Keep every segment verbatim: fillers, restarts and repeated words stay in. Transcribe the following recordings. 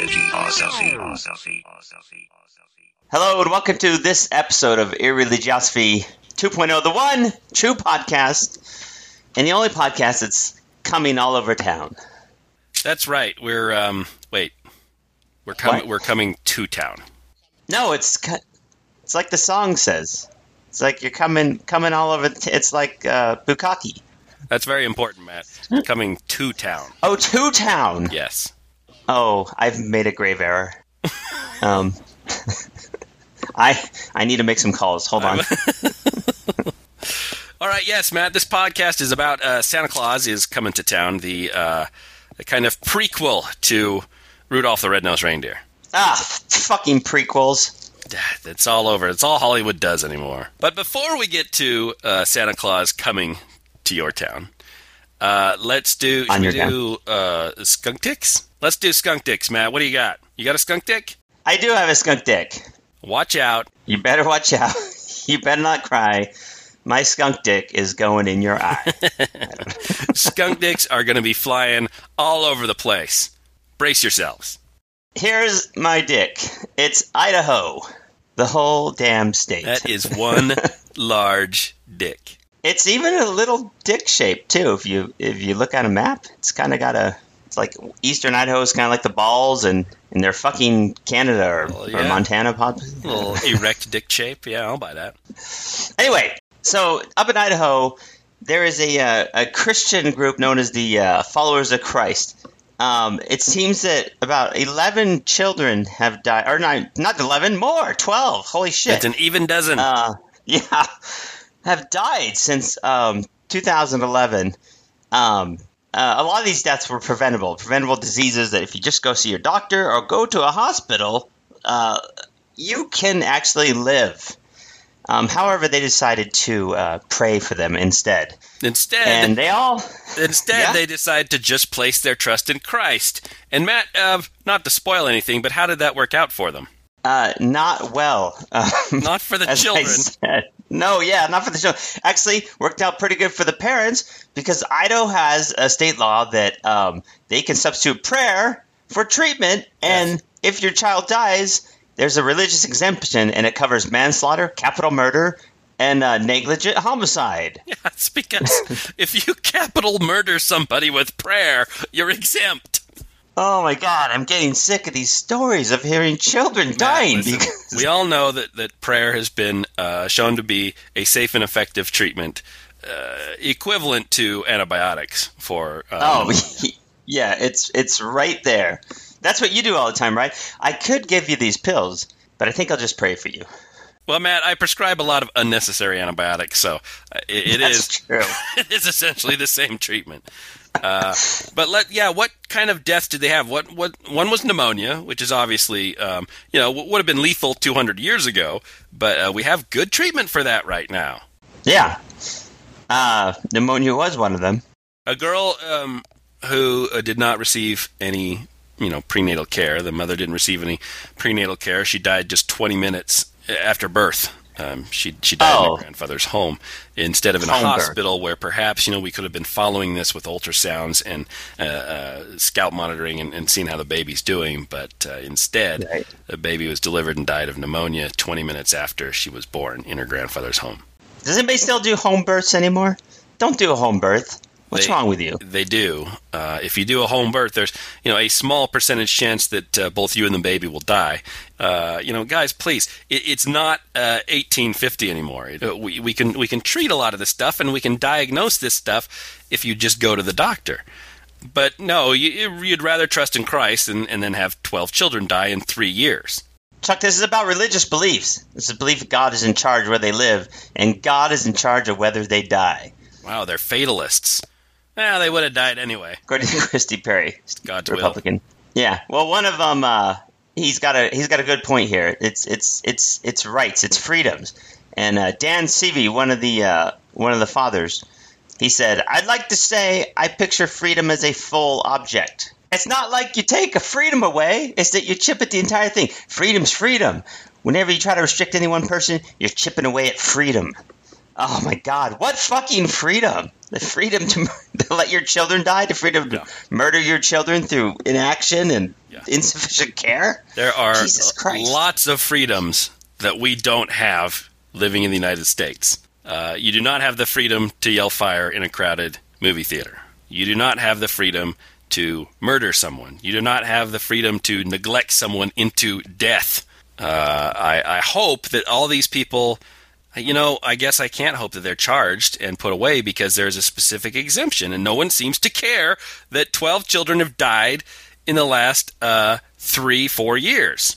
Irreligiosophy. Hello and welcome to this episode of Irreligiosophy two point oh, the one true podcast and the only podcast that's coming all over town. That's right. We're um wait. We're coming we're coming to town. No, it's it's like the song says. It's like you're coming coming all over t- it's like uh Bukkake. That's very important, Matt. Coming to town. Oh, to town. Yes. Oh, I've made a grave error. um, I I need to make some calls. Hold on. All right, yes, Matt. This podcast is about uh, Santa Claus is coming to town, the uh, the kind of prequel to Rudolph the Red-Nosed Reindeer. Ah, fucking prequels. It's all over. It's all Hollywood does anymore. But before we get to uh, Santa Claus coming to your town, uh, let's do should we do uh, skunk dicks. Let's do skunk dicks, Matt. What do you got? You got a skunk dick? I do have a skunk dick. Watch out! You better watch out. You better not cry. My skunk dick is going in your eye. Skunk dicks are going to be flying all over the place. Brace yourselves. Here's my dick. It's Idaho, the whole damn state. That is one large dick. It's even a little dick shape too. If you if you look at a map, it's kind of got a. It's like Eastern Idaho is kind of like the balls, and, and they're fucking Canada or, well, yeah. or Montana. Pop- little erect dick shape. Yeah, I'll buy that. Anyway, so up in Idaho, there is a uh, a Christian group known as the uh, Followers of Christ. Um, it seems that about eleven children have died, or not, not eleven, more, twelve. Holy shit. That's an even dozen. Uh, yeah, have died since um, two thousand eleven. Um Uh, a lot of these deaths were preventable, preventable diseases that if you just go see your doctor or go to a hospital, uh, you can actually live. Um, however, they decided to uh, pray for them instead. Instead, and they all instead yeah? they decide to just place their trust in Christ. And Matt, uh, not to spoil anything, but how did that work out for them? Uh, not well. Um, not for the children. I said. No, yeah, not for the children. Actually, worked out pretty good for the parents because Idaho has a state law that um, they can substitute prayer for treatment. And yes. If your child dies, there's a religious exemption, and it covers manslaughter, capital murder, and uh, negligent homicide. Yeah, it's because if you capital murder somebody with prayer, you're exempt. Oh, my God, I'm getting sick of these stories of hearing children dying. Matt, listen, because we all know that, that prayer has been uh, shown to be a safe and effective treatment uh, equivalent to antibiotics for... Um, oh, yeah, it's it's right there. That's what you do all the time, right? I could give you these pills, but I think I'll just pray for you. Well, Matt, I prescribe a lot of unnecessary antibiotics, so it, it is true. It is essentially the same treatment. Uh, but let yeah, what kind of deaths did they have? What what one was pneumonia, which is obviously um, you know would have been lethal two hundred years ago, but uh, we have good treatment for that right now. Yeah, uh, pneumonia was one of them. A girl um, who uh, did not receive any you know prenatal care. The mother didn't receive any prenatal care. She died just twenty minutes after birth. Um, she she died oh. in her grandfather's home instead of in a home hospital birth. Where perhaps you know we could have been following this with ultrasounds and uh, uh, scalp monitoring and, and seeing how the baby's doing. But uh, instead, right. The baby was delivered and died of pneumonia twenty minutes after she was born in her grandfather's home. Does anybody still do home births anymore? Don't do a home birth. What's they, wrong with you? They do. Uh, if you do a home birth, there's you know a small percentage chance that uh, both you and the baby will die. Uh, you know, guys, please, it, it's not uh, eighteen fifty anymore. It, we we can we can treat a lot of this stuff, and we can diagnose this stuff if you just go to the doctor. But no, you, you'd rather trust in Christ and, and then have twelve children die in three years. Chuck, this is about religious beliefs. This is a belief God is in charge where they live, and God is in charge of whether they die. Wow, they're fatalists. Well, they would have died anyway. According to Christy Perry, God's Republican. Will. Yeah. Well, one of them, uh, he's got a he's got a good point here. It's it's it's it's rights, it's freedoms. And uh, Dan Seavey, one of the uh, one of the fathers, he said, "I'd like to say I picture freedom as a full object. It's not like you take a freedom away; it's that you chip at the entire thing. Freedom's freedom. Whenever you try to restrict any one person, you're chipping away at freedom." Oh my God! What fucking freedom! The freedom to, to let your children die, the freedom to yeah. murder your children through inaction and yeah. insufficient care. There are lots of freedoms that we don't have living in the United States. Uh, you do not have the freedom to yell fire in a crowded movie theater. You do not have the freedom to murder someone. You do not have the freedom to neglect someone into death. Uh, I, I hope that all these people. You know, I guess I can't hope that they're charged and put away because there's a specific exemption, and no one seems to care that twelve children have died in the last uh, three, four years.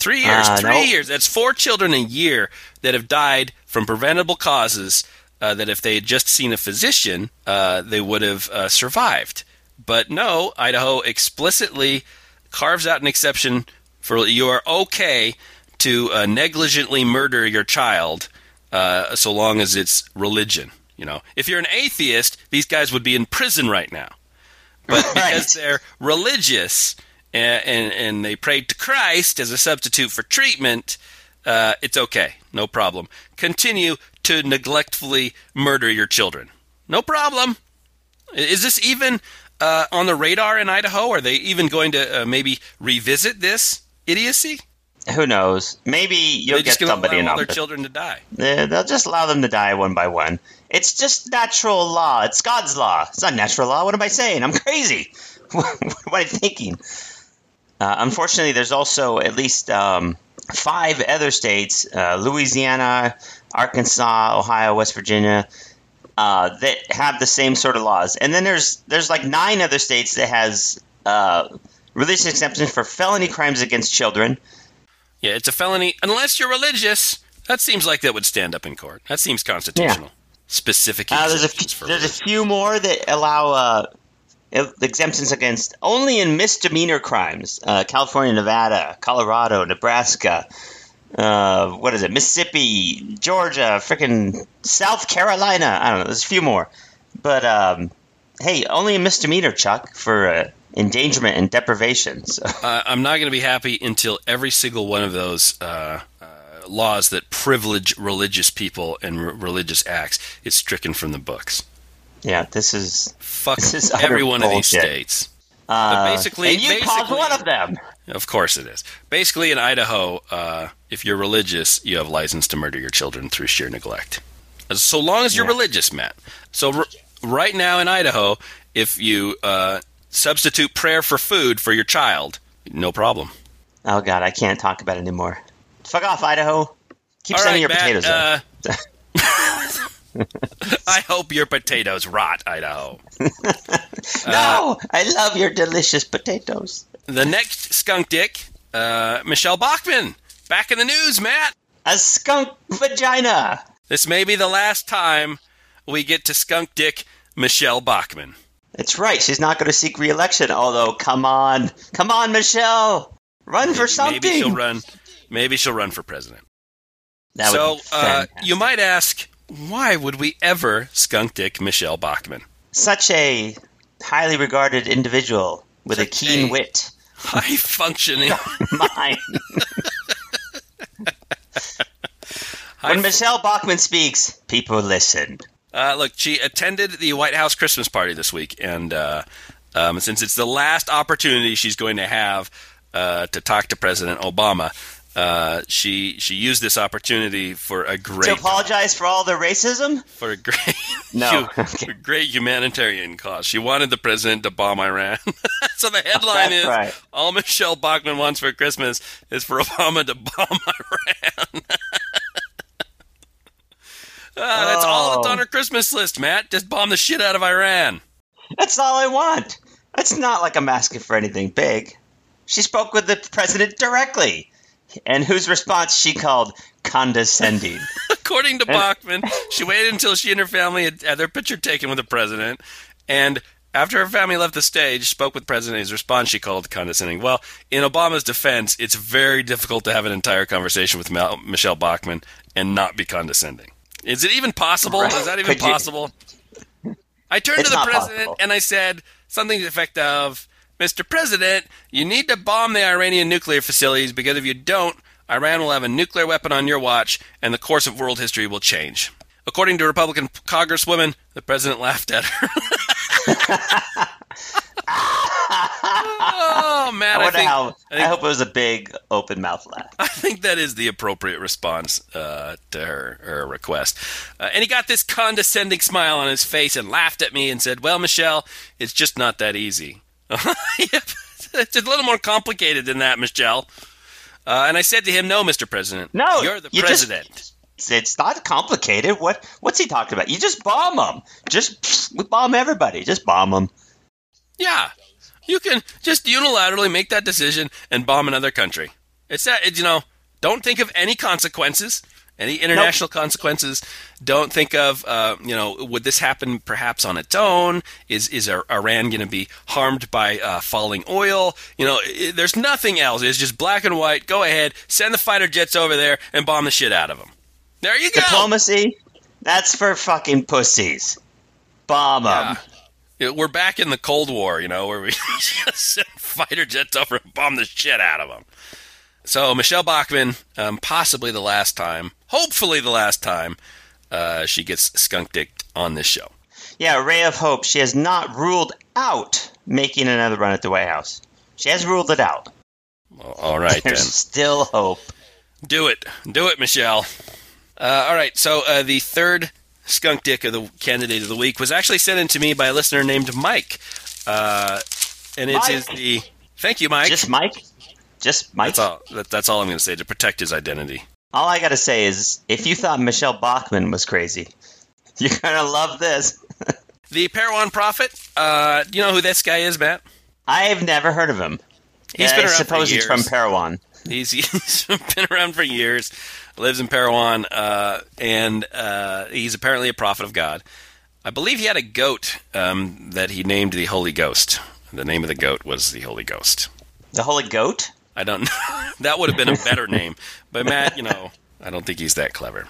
Three years, uh, three no. years. That's four children a year that have died from preventable causes uh, that if they had just seen a physician, uh, they would have uh, survived. But no, Idaho explicitly carves out an exception for you are okay to uh, negligently murder your child. Uh, so long as it's religion, you know. If you're an atheist, these guys would be in prison right now. But right. because they're religious and, and and they prayed to Christ as a substitute for treatment, uh, it's okay, no problem. Continue to neglectfully murder your children, no problem. Is this even uh, on the radar in Idaho? Are they even going to uh, maybe revisit this idiocy? Who knows? Maybe you'll they just get somebody allow in all their children to die. Yeah, they'll just allow them to die one by one. It's just natural law. It's God's law. It's not natural law. What am I saying? I'm crazy. What, what am I thinking? Uh, unfortunately, there's also at least um, five other states, uh, Louisiana, Arkansas, Ohio, West Virginia, uh, that have the same sort of laws. And then there's there's like nine other states that has uh, religious exemptions for felony crimes against children. Yeah, it's a felony unless you're religious. That seems like that would stand up in court. That seems constitutional. Yeah. Specific uh, there's a few, for there's religion. a few more that allow uh, exemptions against only in misdemeanor crimes. Uh, California, Nevada, Colorado, Nebraska. Uh, what is it? Mississippi, Georgia, freaking South Carolina. I don't know. There's a few more, but um, hey, only a misdemeanor, Chuck, for. Uh, Endangerment and deprivation. So. Uh, I'm not going to be happy until every single one of those uh, uh, laws that privilege religious people and r- religious acts is stricken from the books. Yeah, this is fuck this is every one bullshit. of these states. Uh, but basically, and you basically, caused one of them. Of course, it is. Basically, in Idaho, uh, if you're religious, you have license to murder your children through sheer neglect. So long as you're yeah. religious, Matt. So r- right now in Idaho, if you uh, substitute prayer for food for your child. No problem. Oh, God, I can't talk about it anymore. Fuck off, Idaho. Keep All sending right, your Matt, potatoes in. Uh, I hope your potatoes rot, Idaho. No, uh, I love your delicious potatoes. The next skunk dick, uh, Michele Bachmann. Back in the news, Matt. A skunk vagina. This may be the last time we get to skunk dick Michele Bachmann. That's right. She's not going to seek re-election, although, come on. Come on, Michelle. Run for something. Maybe she'll run, maybe she'll run for president. That so uh, you might ask, why would we ever skunk dick Michele Bachmann? Such a highly regarded individual with Such a keen a wit. High-functioning mind. When Michele Bachmann speaks, people listen. Uh, look, she attended the White House Christmas party this week, and uh, um, since it's the last opportunity she's going to have uh, to talk to President Obama, uh, she she used this opportunity for a great to apologize for all the racism for a great no for a great humanitarian cause. She wanted the president to bomb Iran, so the headline That's is right. all Michele Bachmann wants for Christmas is for Obama to bomb Iran. Uh, that's oh. all that's on her Christmas list, Matt. Just bomb the shit out of Iran. That's all I want. That's not like I'm asking for anything big. She spoke with the president directly, and whose response she called condescending. According to Bachmann, she waited until she and her family had, had their picture taken with the president, and after her family left the stage, spoke with the president, and his response she called condescending. Well, in Obama's defense, it's very difficult to have an entire conversation with Mal- Michele Bachmann and not be condescending. Is it even possible? Right. Is that even Could possible? You? I turned it's to the president possible. and I said something to the effect of, Mister President, you need to bomb the Iranian nuclear facilities because if you don't, Iran will have a nuclear weapon on your watch and the course of world history will change. According to Republican Congresswoman, the president laughed at her. Oh, man. I, I, think, how, I, think, I hope it was a big open mouth laugh. I think that is the appropriate response uh, to her, her request. Uh, and he got this condescending smile on his face and laughed at me and said, well, Michelle, it's just not that easy. It's a little more complicated than that, Michelle. Uh, and I said to him, no, Mister President. No, you're the you president. Just, it's not complicated. What? What's he talking about? You just bomb them. Just bomb everybody. Just bomb them. Yeah. You can just unilaterally make that decision and bomb another country. It's that, it, you know, don't think of any consequences, any international nope. consequences. Don't think of, uh, you know, would this happen perhaps on its own? Is is Iran going to be harmed by uh, falling oil? You know, it, there's nothing else. It's just black and white. Go ahead, send the fighter jets over there and bomb the shit out of them. There you go. Diplomacy, that's for fucking pussies. Bomb them. Yeah. We're back in the Cold War, you know, where we just send fighter jets over and bomb the shit out of them. So Michele Bachmann, um, possibly the last time, hopefully the last time, uh, she gets skunk-dicked on this show. Yeah, a ray of hope. She has not ruled out making another run at the White House. She has ruled it out. Well, all right, There's then. still hope. Do it. Do it, Michelle. Uh, all right, so uh, the third... skunk dick of the candidate of the week was actually sent in to me by a listener named Mike. Uh, and it is the... Thank you, Mike. Just Mike? Just Mike? That's all, that, that's all I'm going to say to protect his identity. All I got to say is, if you thought Michele Bachmann was crazy, you're going to love this. The Parowan Prophet, uh, do you know who this guy is, Matt? I have never heard of him. He's yeah, been around I suppose for years. He's from Parowan. He's, he's been around for years. Lives in Parowan, uh, and uh, he's apparently a prophet of God. I believe he had a goat um, that he named the Holy Ghost. The name of the goat was the Holy Ghost. The Holy Goat? I don't know. That would have been a better name. But Matt, you know, I don't think he's that clever.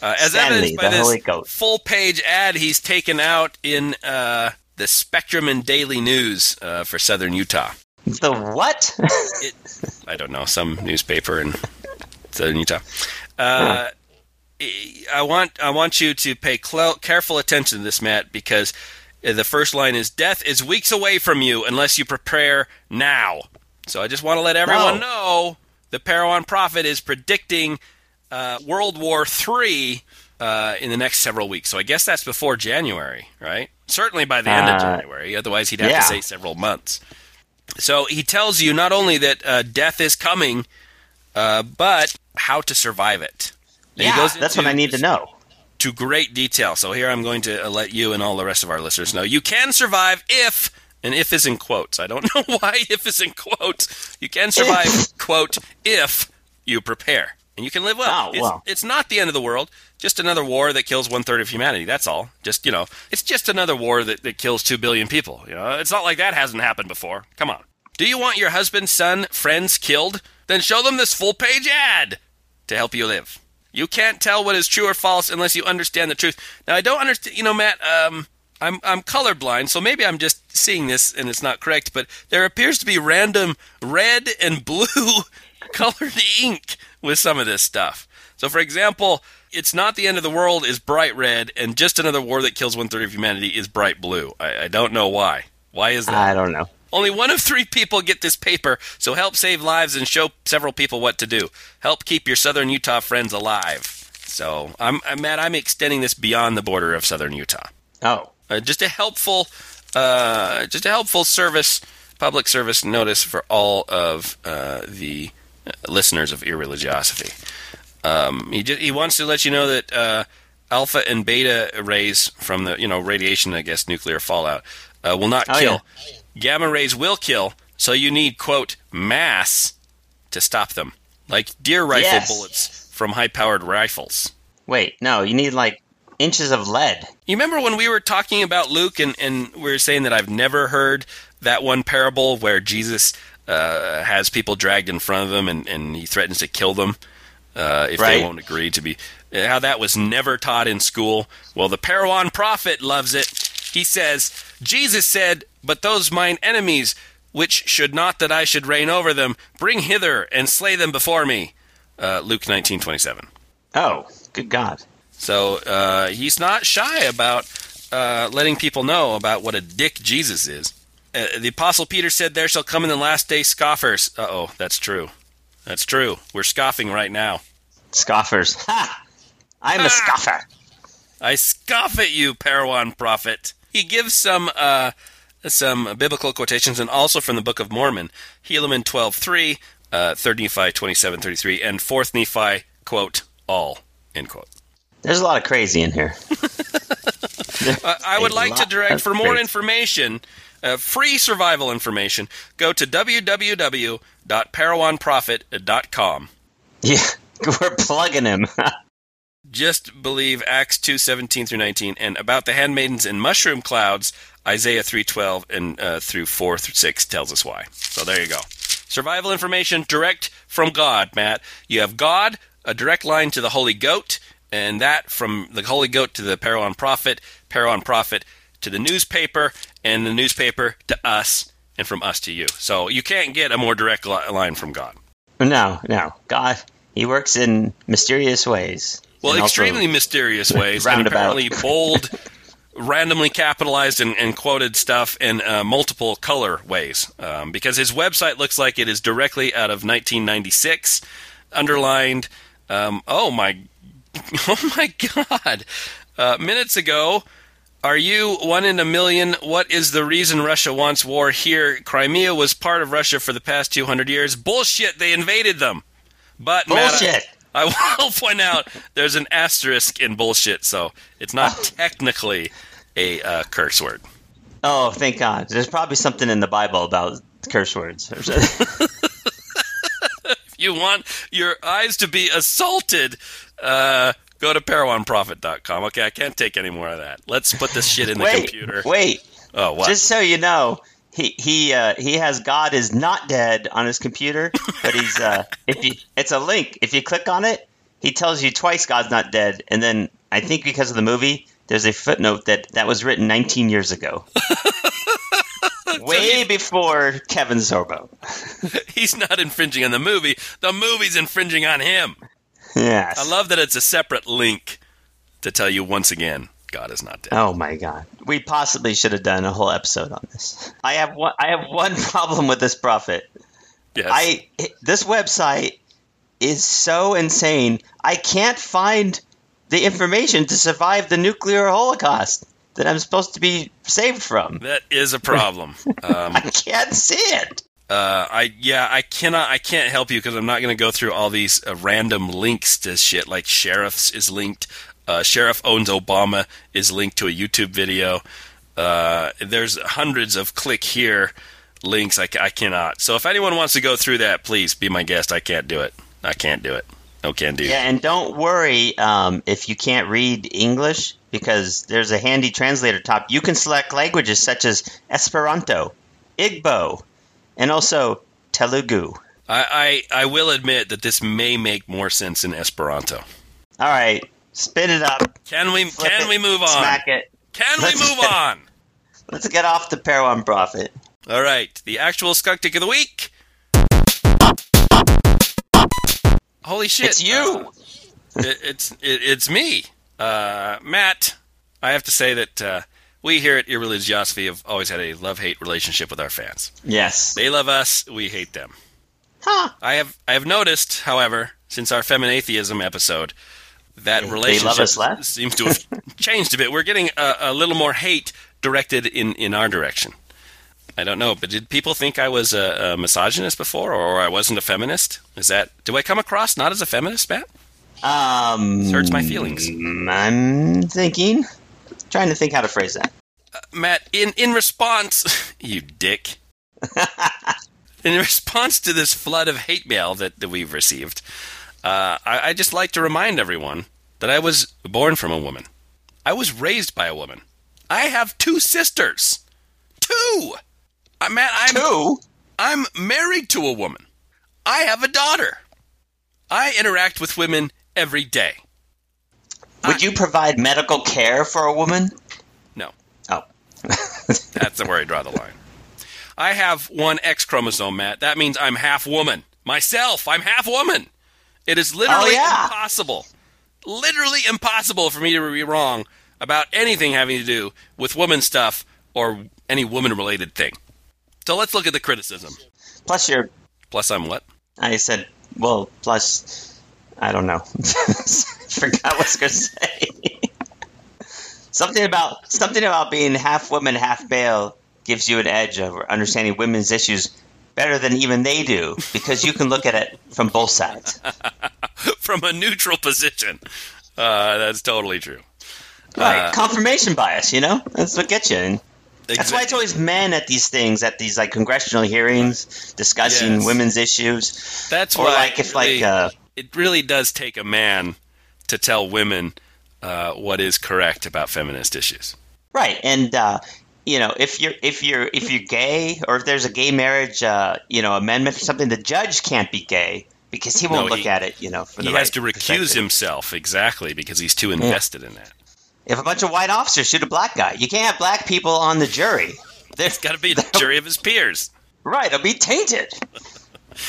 Uh, as Stanley, evidenced by this full-page ad he's taken out in uh, the Spectrum and Daily News uh, for Southern Utah. The what? it, I don't know. Some newspaper in Southern Utah. Uh, I want I want you to pay cl- careful attention to this, Matt, because the first line is, death is weeks away from you unless you prepare now. So I just want to let everyone no. know the Parowan Prophet is predicting uh, World War Three uh, in the next several weeks. So I guess that's before January, right? Certainly by the uh, end of January. Otherwise, he'd have yeah. to say several months. So he tells you not only that uh, death is coming, uh, but how to survive it. And yeah, he goes that's what I need to know. To great detail. So here I'm going to let you and all the rest of our listeners know. You can survive if, and if is in quotes. I don't know why if is in quotes. You can survive, quote, if you prepare. And you can live well. Oh, well. It's, it's not the end of the world. Just another war that kills one-third of humanity. That's all. Just, you know, it's just another war that, that kills two billion people. You know, it's not like that hasn't happened before. Come on. Do you want your husband, son, friends killed? Then show them this full-page ad to help you live. You can't tell what is true or false unless you understand the truth. Now, I don't understand. You know, Matt, um, I'm I'm colorblind, so maybe I'm just seeing this and it's not correct, but there appears to be random red and blue colored ink with some of this stuff. So, for example, it's not the end of the world is bright red, and just another war that kills one-third of humanity is bright blue. I, I don't know why. Why is that? I don't know. Only one of three people get this paper, so help save lives and show several people what to do. Help keep your Southern Utah friends alive. So, I'm, I'm Matt, I'm extending this beyond the border of Southern Utah. Oh. Uh, just a helpful uh, just a helpful service, public service notice for all of uh, the listeners of Irreligiosophy. Um, he just, he wants to let you know that uh, alpha and beta rays from the, you know, radiation, I guess, nuclear fallout, uh, will not oh, kill. Yeah. Oh, yeah. Gamma rays will kill, so you need, quote, mass to stop them. Like deer rifle yes. bullets from high-powered rifles. Wait, no, you need, like, inches of lead. You remember when we were talking about Luke and, and we were saying that I've never heard that one parable where Jesus uh, has people dragged in front of him and, and he threatens to kill them? Uh, if right. they won't agree to be, how that was never taught in school. Well, the Parowan Prophet loves it. He says, Jesus said, but those mine enemies, which should not that I should reign over them, bring hither and slay them before me. Uh, Luke nineteen twenty-seven. Oh, good God. So uh, he's not shy about uh, letting people know about what a dick Jesus is. Uh, the Apostle Peter said, "There shall come in the last day scoffers." Uh-oh, that's true. That's true. We're scoffing right now. Scoffers. Ha! I'm ah! a scoffer. I scoff at you, Parowan Prophet. He gives some uh, some biblical quotations, and also from the Book of Mormon. Helaman twelve three, uh, Third Nephi twenty-seven thirty-three, and Fourth Nephi, quote, all, end quote. There's a lot of crazy in here. uh, I would like to direct, for more crazy. information, uh, free survival information, go to w w w dot parowan prophet dot com. Yeah, we're plugging him. Just believe Acts two seventeen through nineteen, and about the handmaidens and mushroom clouds, Isaiah three twelve and uh, through four through six tells us why. So there you go. Survival information direct from God, Matt. You have God, a direct line to the Holy Goat, and that from the Holy Goat to the Parowan Prophet, Parowan Prophet to the newspaper, and the newspaper to us, and from us to you. So you can't get a more direct li- line from God. No, no, God, He works in mysterious ways. Well, extremely mysterious ways, and apparently bold, randomly capitalized and, and quoted stuff in uh, multiple color ways, um, because his website looks like it is directly out of nineteen ninety-six, underlined, um, oh my oh my God, uh, minutes ago, are you one in a million? What is the reason Russia wants war here? Crimea was part of Russia for the past two hundred years. Bullshit, they invaded them. But Bullshit! Matt, I- I will point out there's an asterisk in bullshit, so it's not oh. technically a uh, curse word. Oh, thank God. There's probably something in the Bible about curse words. If you want your eyes to be assaulted, uh, go to parowan prophet dot com. Okay, I can't take any more of that. Let's put this shit in the wait, computer. Wait. Oh, what? Just so you know. He he uh, he has God is not dead on his computer, but he's uh, if you, it's a link. If you click on it, he tells you twice God's not dead, and then I think because of the movie, there's a footnote that that was written nineteen years ago, way so he, before Kevin Sorbo. He's not infringing on the movie; the movie's infringing on him. Yes, I love that it's a separate link to tell you once again. God is not dead. Oh my God! We possibly should have done a whole episode on this. I have one. I have one problem with this prophet. Yes. I this website is so insane. I can't find the information to survive the nuclear holocaust that I'm supposed to be saved from. That is a problem. um, I can't see it. Uh, I yeah, I cannot. I can't help you because I'm not going to go through all these uh, random links to shit. Like sheriffs is linked. Uh, Sheriff Owns Obama is linked to a YouTube video. Uh, there's hundreds of click here links. I, I cannot. So if anyone wants to go through that, please be my guest. I can't do it. I can't do it. No can do. Yeah, and don't worry um, if you can't read English because there's a handy translator top. You can select languages such as Esperanto, Igbo, and also Telugu. I, I, I will admit that this may make more sense in Esperanto. All right. Spit it up. Can we can it, we move on? Smack it. Can let's we move get, on? Let's get off the Parowan Prophet. All right. The actual skunk dick of the week. Holy shit. It's you. Uh, it, it's it, it's me. Uh, Matt, I have to say that uh, we here at Irreligiosophy have always had a love-hate relationship with our fans. Yes. They love us. We hate them. Huh. I have I have noticed, however, since our Feminatheism episode, that relationship seems to have changed a bit. We're getting a, a little more hate directed in, in our direction. I don't know, but did people think I was a, a misogynist before, or, or I wasn't a feminist? Is that do I come across not as a feminist, Matt? Um, this hurts my feelings. I'm thinking, trying to think how to phrase that, uh, Matt. In in response, you dick. In response to this flood of hate mail that, that we've received. Uh, I, I just like to remind everyone that I was born from a woman. I was raised by a woman. I have two sisters. Two! I'm, at, I'm, two? I'm married to a woman. I have a daughter. I interact with women every day. Would I, you provide medical care for a woman? No. Oh. That's where I draw the line. I have one X chromosome, Matt. That means I'm half woman. Myself, I'm half woman. It is literally oh, yeah. impossible literally impossible for me to be wrong about anything having to do with woman stuff or any woman-related thing. So let's look at the criticism. Plus you're... Plus I'm what? I said, well, plus... I don't know. Forgot what I was going to say. Something about something about being half woman, half male gives you an edge over understanding women's issues better than even they do, because you can look at it from both sides. From a neutral position. Uh, that's totally true. Right. Uh, confirmation bias, you know? That's what gets you. And exactly. That's why it's always men at these things, at these like congressional hearings, discussing yes. women's issues. That's or why like if really, like uh, it really does take a man to tell women uh, what is correct about feminist issues. Right. And uh, you know, if you're if you're if you're gay, or if there's a gay marriage uh, you know, amendment or something, the judge can't be gay because he won't no, look he, at it, you know, for the He right has to recuse himself, exactly, because he's too invested yeah. in that. If a bunch of white officers shoot a black guy, you can't have black people on the jury. There's got to be a jury of his peers. Right, it'll be tainted.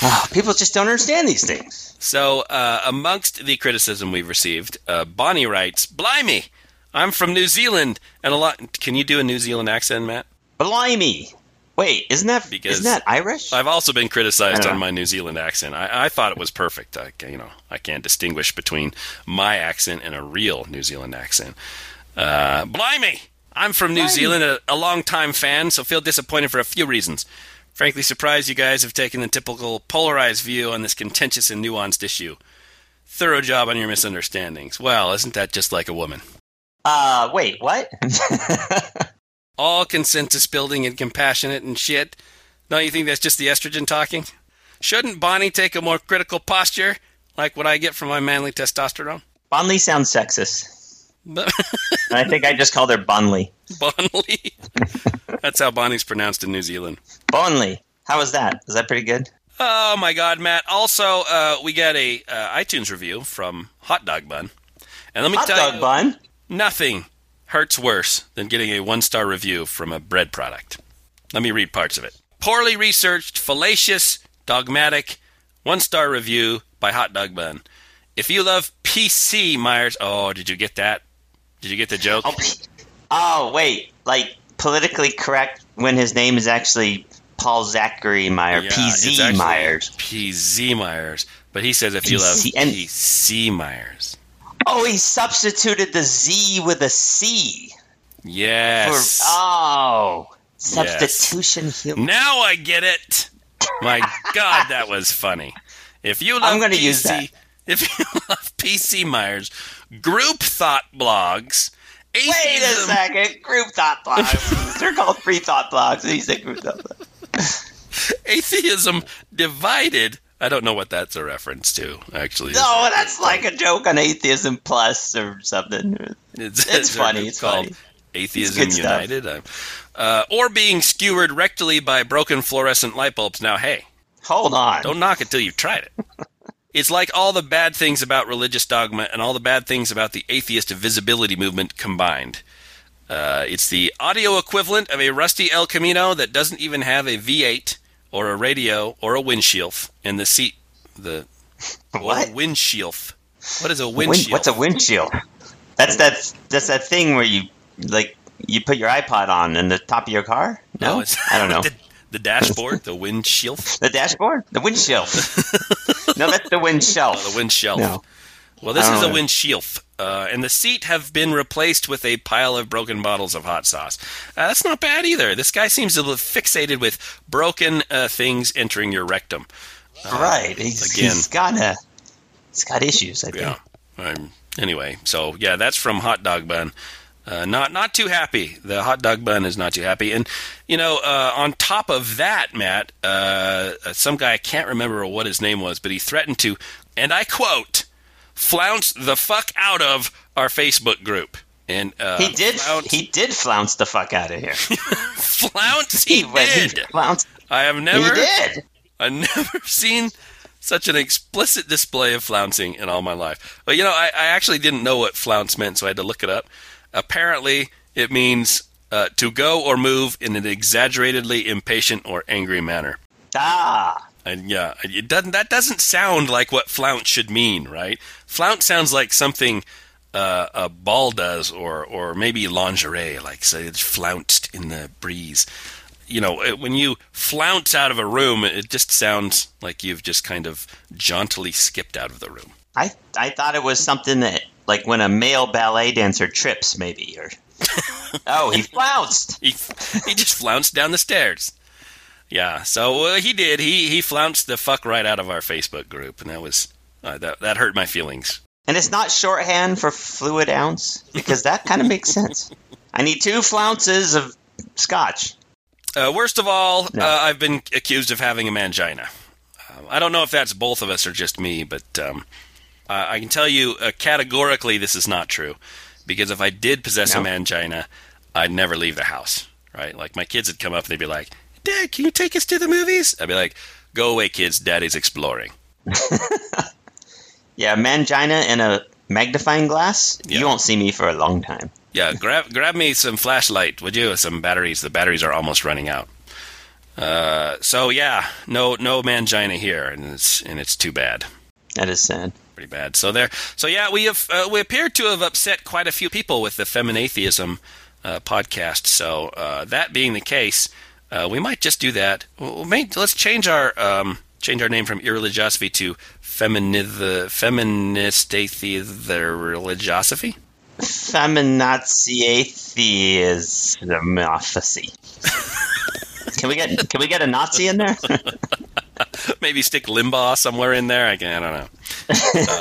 Oh, people just don't understand these things. So, uh, amongst the criticism we've received, uh, Bonnie writes, "Blimey, I'm from New Zealand, and a lot." Can you do a New Zealand accent, Matt? Blimey. Wait, isn't that because isn't that Irish? I've also been criticized on my New Zealand accent. I, I thought it was perfect. I, you know, I can't distinguish between my accent and a real New Zealand accent. Uh, blimey! I'm from New blimey. Zealand, a, a long-time fan, so feel disappointed for a few reasons. Frankly, surprised you guys have taken the typical polarized view on this contentious and nuanced issue. Thorough job on your misunderstandings. Well, isn't that just like a woman? Uh, wait, what? All consensus building and compassionate and shit. Don't you think that's just the estrogen talking? Shouldn't Bonnie take a more critical posture, like what I get from my manly testosterone? Bonley sounds sexist. I think I just called her Bonley. Bonley? That's how Bonnie's pronounced in New Zealand. Bonley. How was that? Is that pretty good? Oh, my God, Matt. Also, uh, we got a uh, iTunes review from Hot Dog Bun. And let me Hot tell Dog you, Bun? Nothing hurts worse than getting a one-star review from a bread product. Let me read parts of it. Poorly researched, fallacious, dogmatic, one-star review by Hot Dog Bun. If you love P C Myers... Oh, did you get that? Did you get the joke? Oh, oh wait. Like, politically correct when his name is actually Paul Zachary Myers. Yeah, P Z Myers. P Z Myers. But he says if you love P C Myers... Oh, he substituted the Z with a C. Yes. For, oh, substitution yes. humor. Now I get it. My God, that was funny. If you love I'm going to use that. If you love P C Myers, group thought blogs. Atheism. Wait a second, group thought blogs. They're called free thought blogs. He said group thought blogs. Atheism divided. I don't know what that's a reference to, actually. No, that's like a joke on Atheism Plus or something. It's, it's, it's funny. It's called funny. Atheism it's United. Uh, or being skewered rectally by broken fluorescent light bulbs. Now, hey. Hold on. Don't knock it till you've tried it. It's like all the bad things about religious dogma and all the bad things about the atheist visibility movement combined. Uh, it's the audio equivalent of a rusty El Camino that doesn't even have a V eight. Or a radio, or a windshield, and the seat, the what oh, windshield? What is a windshield? Win, what's a windshield? That's that. That's that thing where you like you put your iPod on in the top of your car. No, no it's, I don't know. The, the dashboard, the windshield. The dashboard, the windshield. No, that's the windshield. Oh, the windshield. No. Well, this is a windshield, uh, and the seat have been replaced with a pile of broken bottles of hot sauce. Uh, that's not bad either. This guy seems to be fixated with broken uh, things entering your rectum. Uh, right. He's, again, he's got a, he's got issues. I think. Yeah. Um, anyway, so yeah, that's from Hot Dog Bun. Uh, not not too happy. The Hot Dog Bun is not too happy. And you know, uh, on top of that, Matt, uh, some guy I can't remember what his name was, but he threatened to, and I quote. Flounce the fuck out of our Facebook group, and uh, he did. Flounce, he did flounce the fuck out of here. flounce, he, he did. Flounce. I have never. He did. I've never seen such an explicit display of flouncing in all my life. But you know, I, I actually didn't know what flounce meant, so I had to look it up. Apparently, it means uh, to go or move in an exaggeratedly impatient or angry manner. Ah. And yeah, it doesn't. That doesn't sound like what flounce should mean, right? Flounce sounds like something uh, a ball does, or or maybe lingerie, like say it's flounced in the breeze. You know, it, when you flounce out of a room, it just sounds like you've just kind of jauntily skipped out of the room. I I thought it was something that, like when a male ballet dancer trips, maybe, or oh, he flounced. he he just flounced down the stairs. Yeah, so uh, he did. He he flounced the fuck right out of our Facebook group, and that was uh, that that hurt my feelings. And it's not shorthand for fluid ounce, because that kind of makes sense. I need two flounces of scotch. Uh, worst of all, no. uh, I've been accused of having a mangina. Um, I don't know if that's both of us or just me, but um, uh, I can tell you uh, categorically this is not true, because if I did possess no. a mangina, I'd never leave the house. Right? Like my kids would come up and they'd be like, "Dad, can you take us to the movies?" I'd be like, "Go away, kids. Daddy's exploring." Yeah, mangina in a magnifying glass? Yeah. You won't see me for a long time. Yeah, grab grab me some flashlight, would you? Some batteries. The batteries are almost running out. Uh, so yeah, no no mangina here, and it's and it's too bad. That is sad. Pretty bad. So there. So yeah, we have uh, we appear to have upset quite a few people with the Feminatheism uh, podcast. So uh, that being the case. Uh, we might just do that. We'll make, let's change our um, change our name from Irreligiosophy to Feminith- Feminist Atheism. Feminazi Atheismophacy. Can we get can we get a Nazi in there? Maybe stick Limbaugh somewhere in there. I can. I don't know.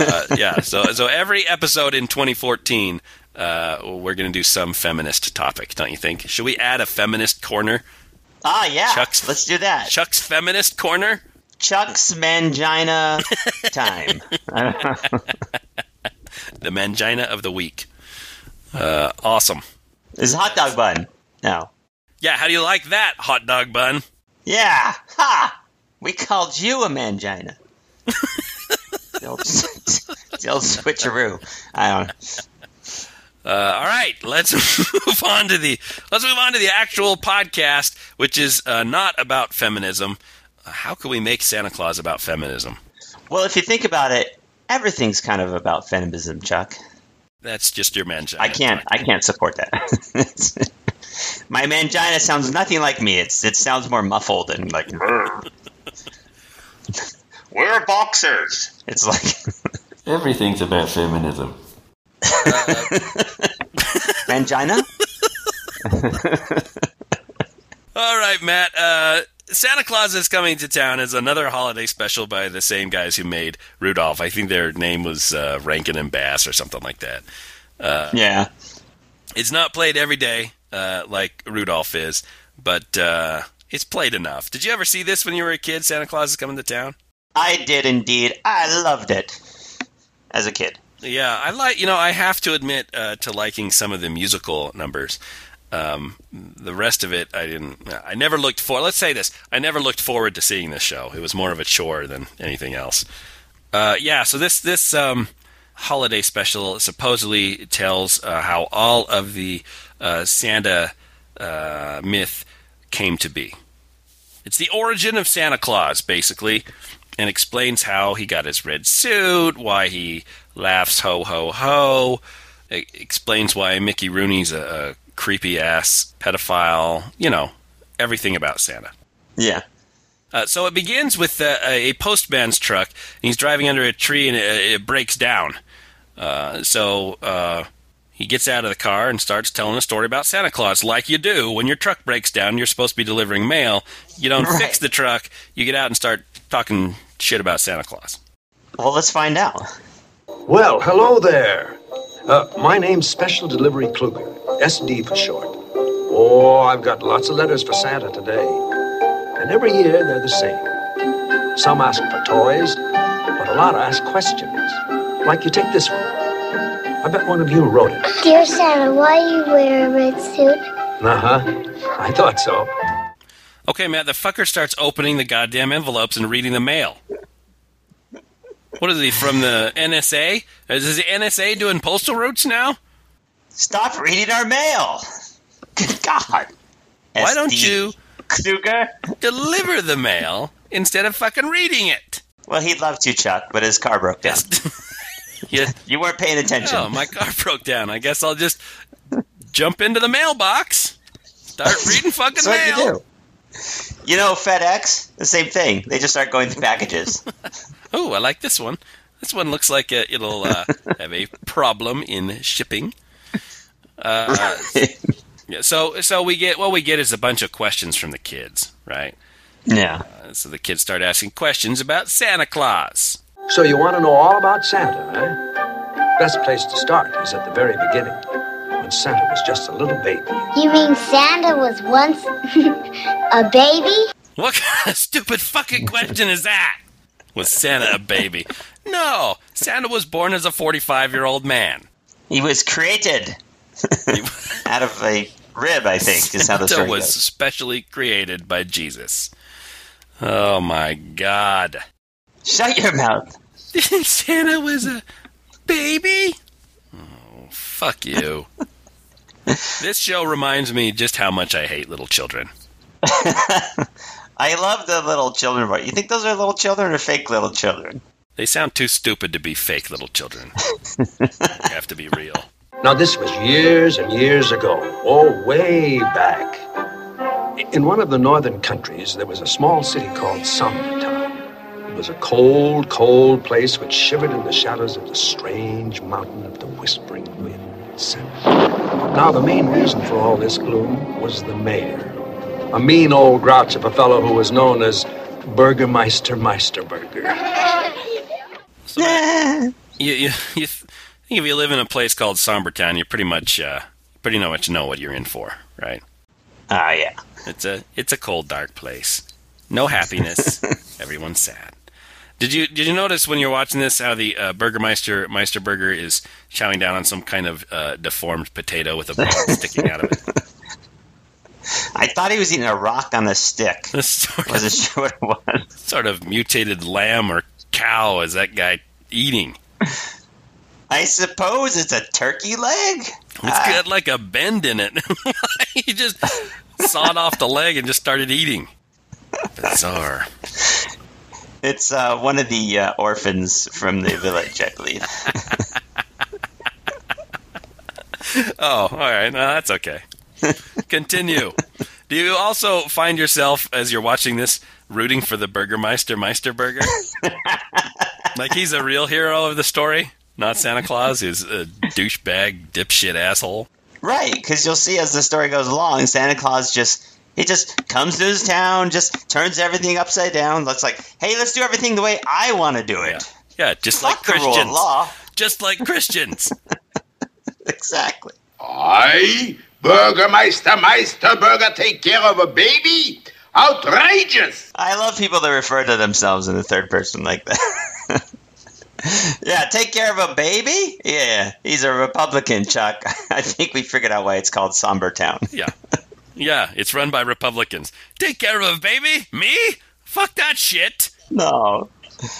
Uh, yeah. So so every episode in twenty fourteen, uh, we're going to do some feminist topic. Don't you think? Should we add a feminist corner? Ah, yeah. Chuck's, Let's do that. Chuck's Feminist Corner? Chuck's Mangina Time. The Mangina of the Week. Uh, awesome. This is a hot dog bun. No. Yeah, how do you like that, hot dog bun? Yeah. Ha! We called you a mangina. the, old, the old switcheroo. I don't know. Uh, all right, let's move on to the let's move on to the actual podcast, which is uh, not about feminism. Uh, how can we make Santa Claus about feminism? Well, if you think about it, everything's kind of about feminism, Chuck. That's just your mangina. I can't. I can't support that. My mangina sounds nothing like me. It's it sounds more muffled and like we're boxers. It's like everything's about feminism. Uh, Mangina? All right, Matt. Uh, Santa Claus Is Coming to Town is another holiday special by the same guys who made Rudolph. I think their name was uh, Rankin and Bass or something like that. Uh, yeah. It's not played every day uh, like Rudolph is, but uh, it's played enough. Did you ever see this when you were a kid, Santa Claus Is Coming to Town? I did indeed. I loved it as a kid. Yeah, I like, you know, I have to admit uh, to liking some of the musical numbers. Um, the rest of it, I didn't, I never looked for, let's say this, I never looked forward to seeing this show. It was more of a chore than anything else. Uh, yeah, so this, this um, holiday special supposedly tells uh, how all of the uh, Santa uh, myth came to be. It's the origin of Santa Claus, basically, and explains how he got his red suit, why he laughs ho ho ho, it explains why Mickey Rooney's a, a creepy ass pedophile, you know, everything about Santa. Yeah. Uh, so it begins with uh, a postman's truck, and he's driving under a tree and it, it breaks down. Uh, so uh, he gets out of the car and starts telling a story about Santa Claus, like you do. When your truck breaks down, you're supposed to be delivering mail. You don't right. fix the truck, you get out and start talking shit about Santa Claus. Well, let's find out. Well, hello there. Uh, my name's Special Delivery Kluger, S D for short. Oh, I've got lots of letters for Santa today. And every year, they're the same. Some ask for toys, but a lot ask questions. Like you take this one. I bet one of you wrote it. Dear Santa, why you wear a red suit? Uh-huh. I thought so. Okay, Matt, the fucker starts opening the goddamn envelopes and reading the mail. What is he, from the N S A? Is the N S A doing postal routes now? Stop reading our mail. Good God. Why S D don't you Kluger? Deliver the mail instead of fucking reading it. Well, he'd love to, Chuck, but his car broke down. Yes. You weren't paying attention. Oh, my car broke down. I guess I'll just jump into the mailbox, start reading fucking mail. That's what you do. You know, FedEx, the same thing. They just start going through packages. Oh, I like this one. This one looks like uh, it'll uh, have a problem in shipping. Uh, right. Yeah. So, so we get what we get is a bunch of questions from the kids, right? Yeah. Uh, so the kids start asking questions about Santa Claus. So you want to know all about Santa, right? Best place to start is at the very beginning, when Santa was just a little baby. You mean Santa was once a baby? What kind of stupid fucking question is that? Was Santa a baby? No, Santa was born as a forty-five-year-old man. He was created out of a rib, I think, Santa is how the story was goes. Specially created by Jesus. Oh, my God. Shut your mouth. You think Santa was a baby? Oh, fuck you. This show reminds me just how much I hate little children. I love the little children part. You think those are little children or fake little children? They sound too stupid to be fake little children. They have to be real. Now, this was years and years ago. Oh, way back. In one of the northern countries, there was a small city called Somnatown. It was a cold, cold place which shivered in the shadows of the strange mountain of the whispering winds. Now, the main reason for all this gloom was the mayor. A mean old grouch of a fellow who was known as Burgermeister Meisterburger. So, you, you, you think if you live in a place called Sombertown, you pretty much, uh, pretty much know what you're in for, right? Ah, uh, yeah. It's a, it's a cold, dark place. No happiness. Everyone's sad. Did you, did you notice when you're watching this how the uh, Burgermeister Meisterburger is chowing down on some kind of uh, deformed potato with a bone sticking out of it? I thought he was eating a rock on a stick. Sort wasn't of, sure what it was. Sort of mutated lamb or cow is that guy eating? I suppose it's a turkey leg. It's ah. got like a bend in it. He just sawed off the leg and just started eating. Bizarre. It's uh, one of the uh, orphans from the village, I believe. Oh, all right. No, that's okay. Continue. Do you also find yourself, as you're watching this, rooting for the Burgermeister Meisterburger? Like he's a real hero of the story, not Santa Claus, who's a douchebag, dipshit asshole. Right, because you'll see as the story goes along, Santa Claus just he just comes to his town, just turns everything upside down, looks like, hey, let's do everything the way I want to do it. Yeah, yeah just Fuck like Christians. The rule of law. Just like Christians. Exactly. I... Burgermeister, Meisterburger, take care of a baby? Outrageous! I love people that refer to themselves in the third person like that. Yeah, take care of a baby? Yeah, he's a Republican, Chuck. I think we figured out why it's called Sombertown. Yeah. Yeah, it's run by Republicans. Take care of a baby? Me? Fuck that shit. No.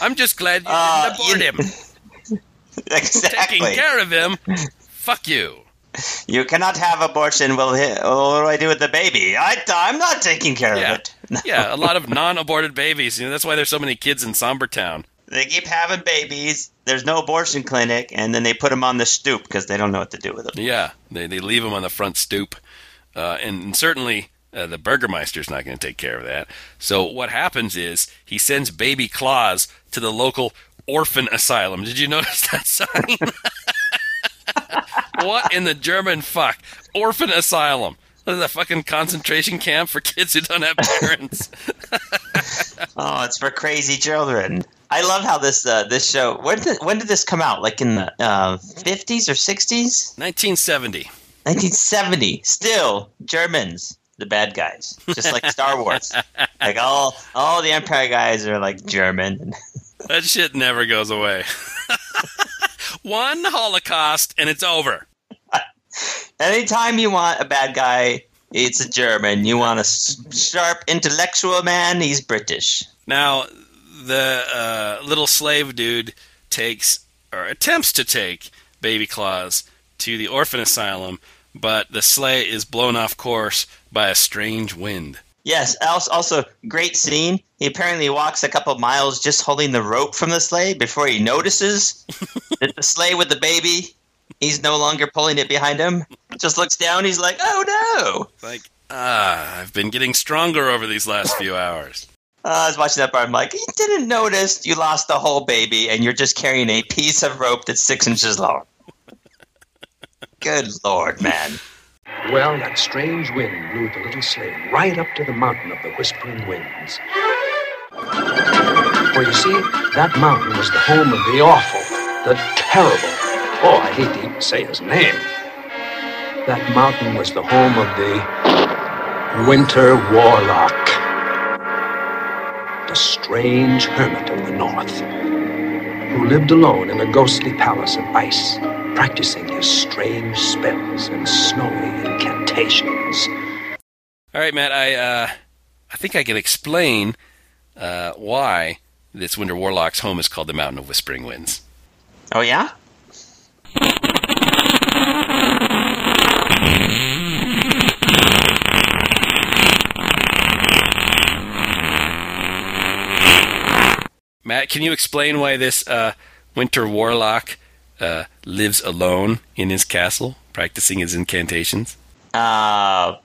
I'm just glad you uh, didn't abort you... him. Exactly. Taking care of him? Fuck you. You cannot have abortion. Well, what do I do with the baby? I, I'm not taking care yeah. of it. No. Yeah, a lot of non-aborted babies. You know, that's why there's so many kids in Sombertown. They keep having babies. There's no abortion clinic, and then they put them on the stoop because they don't know what to do with them. Yeah, they they leave them on the front stoop, uh, and, and certainly uh, the Burgermeister's not going to take care of that. So what happens is he sends Baby Claus to the local orphan asylum. Did you notice that sign? What in the German fuck? Orphan asylum. This is a fucking concentration camp for kids who don't have parents. Oh, it's for crazy children. I love how this uh, this show. When did, when did this come out? Like in the uh, fifties or sixties? nineteen seventy. nineteen seventy. Still, Germans, the bad guys. Just like Star Wars. Like all all the Empire guys are like German. That shit never goes away. One Holocaust, and it's over. Anytime you want a bad guy, it's a German. You want a sharp intellectual man, he's British. Now, the uh, little slave dude takes, or attempts to take, Baby Claus to the orphan asylum, but the sleigh is blown off course by a strange wind. Yes. Also, great scene. He apparently walks a couple miles just holding the rope from the sleigh before he notices that the sleigh with the baby, he's no longer pulling it behind him. Just looks down. He's like, oh, no. Like, ah, uh, I've been getting stronger over these last few hours. Uh, I was watching that part. I'm like, you didn't notice you lost the whole baby and you're just carrying a piece of rope that's six inches long. Good Lord, man. Well, that strange wind blew the little sleigh right up to the mountain of the Whispering Winds. For you see, that mountain was the home of the awful, the terrible. Oh, I hate to even say his name. That mountain was the home of the Winter Warlock, the strange hermit of the North, who lived alone in a ghostly palace of ice, practicing his strange spells and snowy incantations. All right, Matt, I uh, I think I can explain uh, why this Winter Warlock's home is called the Mountain of Whispering Winds. Oh, yeah? Matt, can you explain why this uh, Winter Warlock Uh, lives alone in his castle, practicing his incantations? Uh,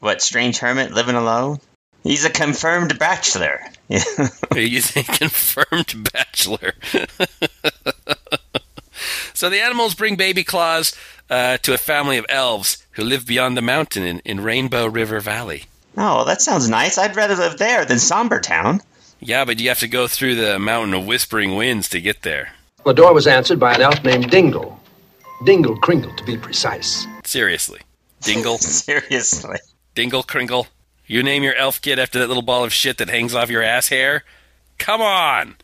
what, strange hermit living alone? He's a confirmed bachelor. He's a confirmed bachelor. So the animals bring Baby Claus uh, to a family of elves who live beyond the mountain in, in Rainbow River Valley. Oh, that sounds nice. I'd rather live there than Somber Town. Yeah, but you have to go through the Mountain of Whispering Winds to get there. The door was answered by an elf named Dingle. Dingle Kringle, to be precise. Seriously. Dingle? Seriously. Dingle Kringle. You name your elf kid after that little ball of shit that hangs off your ass hair? Come on!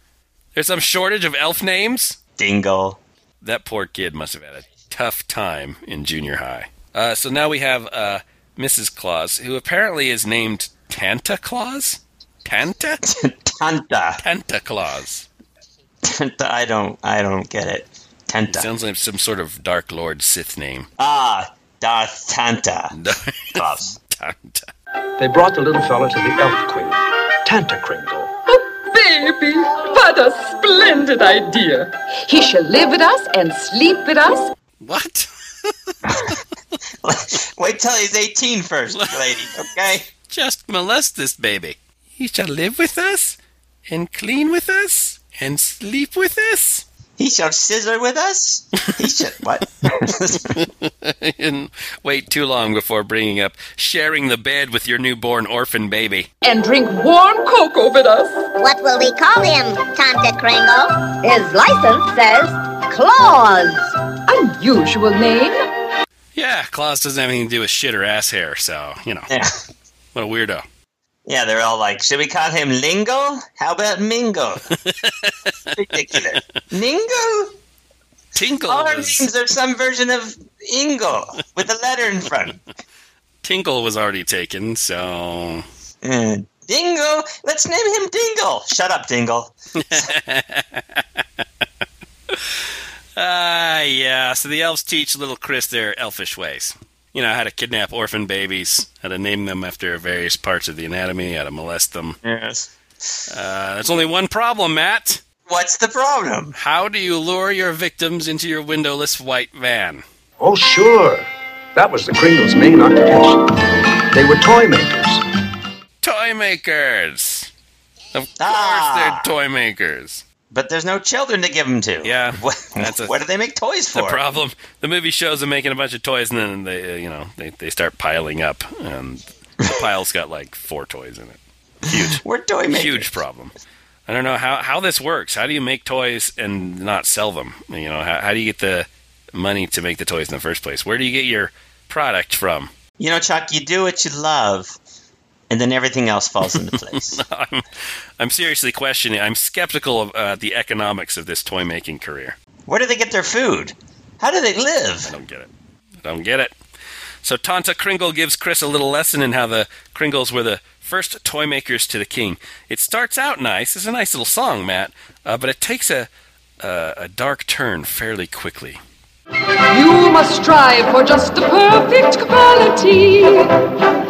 There's some shortage of elf names? Dingle. That poor kid must have had a tough time in junior high. Uh, so now we have uh, Missus Claus, who apparently is named Tanta Claus? Tanta? Tanta. Tanta Claus. I don't, I don't get it. Tanta. It sounds like some sort of Dark Lord Sith name. Ah, Darth Tanta. Darth Tanta. They brought the little fella to the Elf Queen, Tanta Kringle. Oh, baby, what a splendid idea. He shall live with us and sleep with us. What? Wait till he's eighteen first, lady, okay? Just molest this baby. He shall live with us and clean with us. And sleep with us? He shall scissor with us? He shall... What? I didn't wait too long before bringing up sharing the bed with your newborn orphan baby. And drink warm cocoa with us. What will we call him, Tanta Kringle? His license says Claus. Unusual name. Yeah, Claus doesn't have anything to do with shit or ass hair, so, you know. Yeah. What a weirdo. Yeah, they're all like, should we call him Lingo? How about Mingo? Ridiculous. Ningo? Tinkle. All our was... names are some version of Ingo with a letter in front. Tinkle was already taken, so... Uh, Dingo? Let's name him Dingle. Shut up, Dingle. Ah, uh, yeah. So the elves teach little Chris their elfish ways. You know, how to kidnap orphan babies, how to name them after various parts of the anatomy, how to molest them. Yes. Uh, there's only one problem, Matt. What's the problem? How do you lure your victims into your windowless white van? Oh, sure. That was the Kringle's main occupation. They were toy makers. Toy makers. Of ah. course they're toy makers. But there's no children to give them to. Yeah. What, that's a, what do they make toys for? The problem. The movie shows them making a bunch of toys, and then they, uh, you know, they, they start piling up. And the pile's got like four toys in it. Huge. We're toy makers. Huge problem. I don't know how, how this works. How do you make toys and not sell them? You know, how, how do you get the money to make the toys in the first place? Where do you get your product from? You know, Chuck, you do what you love. And then everything else falls into place. I'm, I'm seriously questioning. I'm skeptical of uh, the economics of this toy-making career. Where do they get their food? How do they live? I don't get it. I don't get it. So Tanta Kringle gives Chris a little lesson in how the Kringles were the first toy makers to the king. It starts out nice. It's a nice little song, Matt. Uh, but it takes a, uh, a dark turn fairly quickly. You must strive for just the perfect quality.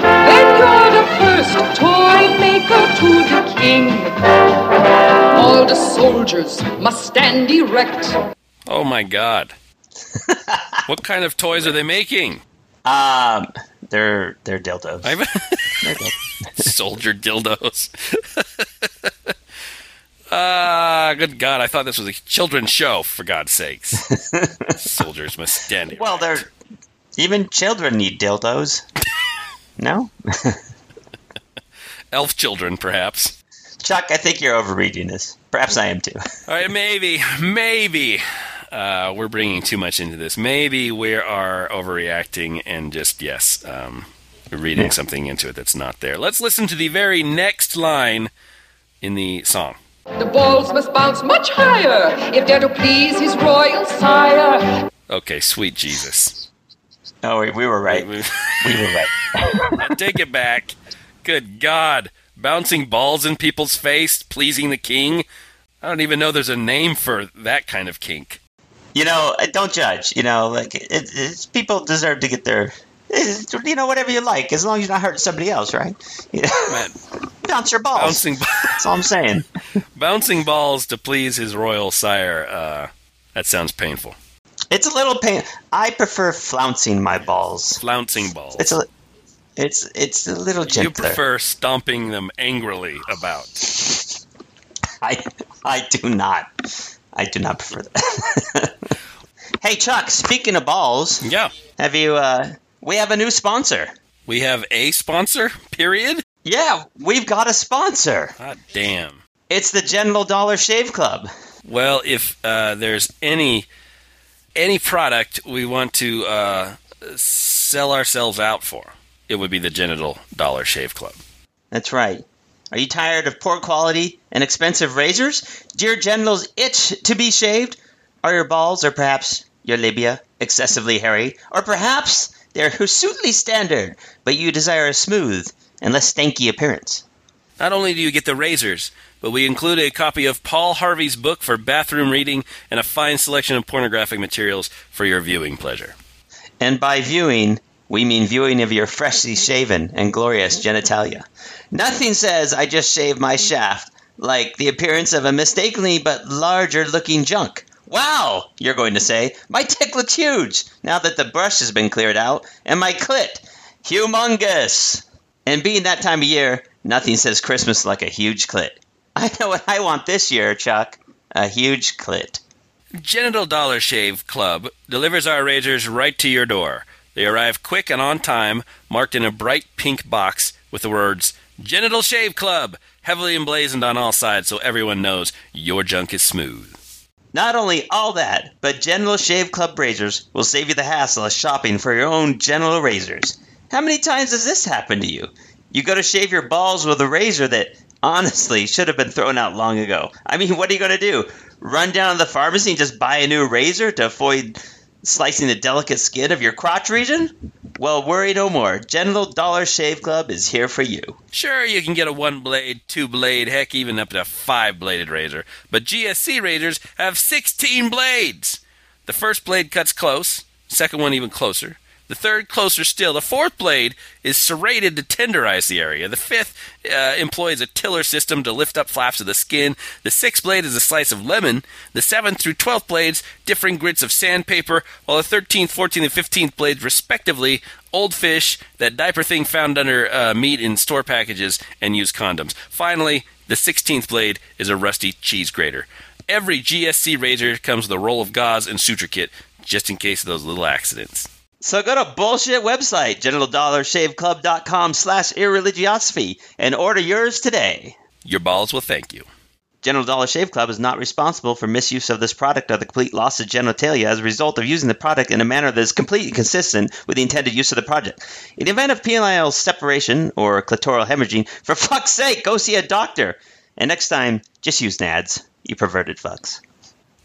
Then you're the first toy soldiers must stand erect. Oh, my God. What kind of toys are they making? Um, they're they're dildos. They're dildos. Soldier dildos. Ah, uh, good God. I thought this was a children's show, for God's sakes. Soldiers must stand erect. Well, they're, even children need dildos. No? Elf children, perhaps. Chuck, I think you're overreading this. Perhaps I am too. All right, maybe, maybe uh, we're bringing too much into this. Maybe we are overreacting and just, yes, um, reading yeah. something into it that's not there. Let's listen to the very next line in the song. The balls must bounce much higher if they're to please his royal sire. Okay, sweet Jesus. Oh, we, we were right. We, we, we were right. Take it back. Good God. Bouncing balls in people's face, pleasing the king. I don't even know there's a name for that kind of kink. You know, don't judge. You know, like it, it's, people deserve to get their, you know, whatever you like, as long as you're not hurting somebody else, right? You know? Bounce your balls. Bouncing b- That's all I'm saying. Bouncing balls to please his royal sire. Uh, that sounds painful. It's a little pain. I prefer flouncing my balls. Flouncing balls. It's a. It's it's a little gentler. You prefer stomping them angrily about. I I do not. I do not prefer that. Hey, Chuck, speaking of balls. Yeah. Have you, uh, we have a new sponsor. We have a sponsor, period? Yeah, we've got a sponsor. God damn. It's the General Dollar Shave Club. Well, if uh, there's any, any product we want to uh, sell ourselves out for, it would be the Genital Dollar Shave Club. That's right. Are you tired of poor quality and expensive razors? Do your genitals itch to be shaved? Are your balls, or perhaps your labia, excessively hairy? Or perhaps they're hirsutely standard, but you desire a smooth and less stanky appearance? Not only do you get the razors, but we include a copy of Paul Harvey's book for bathroom reading and a fine selection of pornographic materials for your viewing pleasure. And by viewing, we mean viewing of your freshly shaven and glorious genitalia. Nothing says I just shaved my shaft like the appearance of a mistakenly but larger-looking junk. Wow, you're going to say, my tick looks huge now that the brush has been cleared out, and my clit, humongous. And being that time of year, nothing says Christmas like a huge clit. I know what I want this year, Chuck, a huge clit. Genital Dollar Shave Club delivers our razors right to your door. They arrive quick and on time, marked in a bright pink box with the words, Genital Shave Club, heavily emblazoned on all sides so everyone knows your junk is smooth. Not only all that, but Genital Shave Club razors will save you the hassle of shopping for your own genital razors. How many times has this happened to you? You go to shave your balls with a razor that honestly should have been thrown out long ago. I mean, what are you going to do? Run down to the pharmacy and just buy a new razor to avoid slicing the delicate skin of your crotch region? Well, worry no more. Genital Dollar Shave Club is here for you. Sure, you can get a one-blade, two-blade, heck, even up to a five-bladed razor. But G S C razors have sixteen blades. The first blade cuts close, second one even closer. The third closer still. The fourth blade is serrated to tenderize the area. The fifth uh, employs a tiller system to lift up flaps of the skin. The sixth blade is a slice of lemon. The seventh through twelfth blades, differing grits of sandpaper, while the thirteenth, fourteenth, and fifteenth blades, respectively, old fish, that diaper thing found under uh, meat in store packages, and used condoms. Finally, the sixteenth blade is a rusty cheese grater. Every G S C razor comes with a roll of gauze and suture kit, just in case of those little accidents. So go to bullshit website, genitaldollar shave club dot com slash irreligiosophy, and order yours today. Your balls will thank you. Genital Dollar Shave Club is not responsible for misuse of this product or the complete loss of genitalia as a result of using the product in a manner that is completely consistent with the intended use of the product. In the event of penile separation or clitoral hemorrhaging, for fuck's sake, go see a doctor. And next time, just use N A D S, you perverted fucks.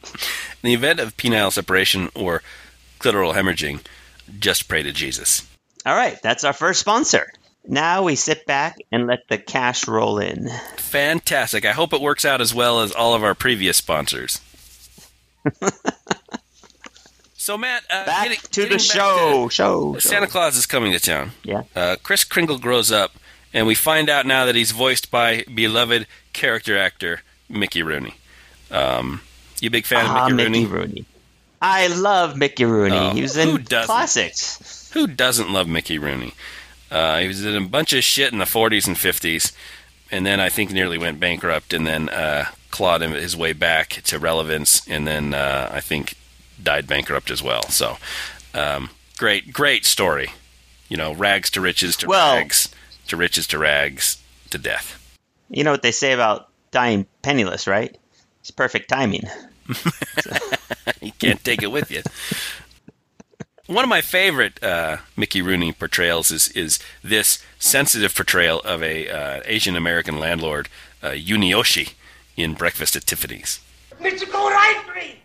In the event of penile separation or clitoral hemorrhaging, just pray to Jesus. All right, that's our first sponsor. Now we sit back and let the cash roll in. Fantastic. I hope it works out as well as all of our previous sponsors. So, Matt, uh, back getting, to getting the back show. To, show. Santa show. Claus is coming to town. Yeah. Uh, Chris Kringle grows up, and we find out now that he's voiced by beloved character actor Mickey Rooney. Um, you a big fan uh, of Mickey, Mickey Rooney? Rooney? I love Mickey Rooney. Oh, he was in classics. Who doesn't love Mickey Rooney? Uh, he was in a bunch of shit in the forties and fifties, and then I think nearly went bankrupt, and then uh, clawed him his way back to relevance, and then uh, I think died bankrupt as well. So, um, great, great story. You know, rags to riches to well, rags to riches to rags to death. You know what they say about dying penniless, right? It's perfect timing. You can't take it with you. One of my favorite uh, Mickey Rooney portrayals is is this sensitive portrayal of a uh, Asian American landlord, uh, Yunioshi, in Breakfast at Tiffany's. Mister Goldright,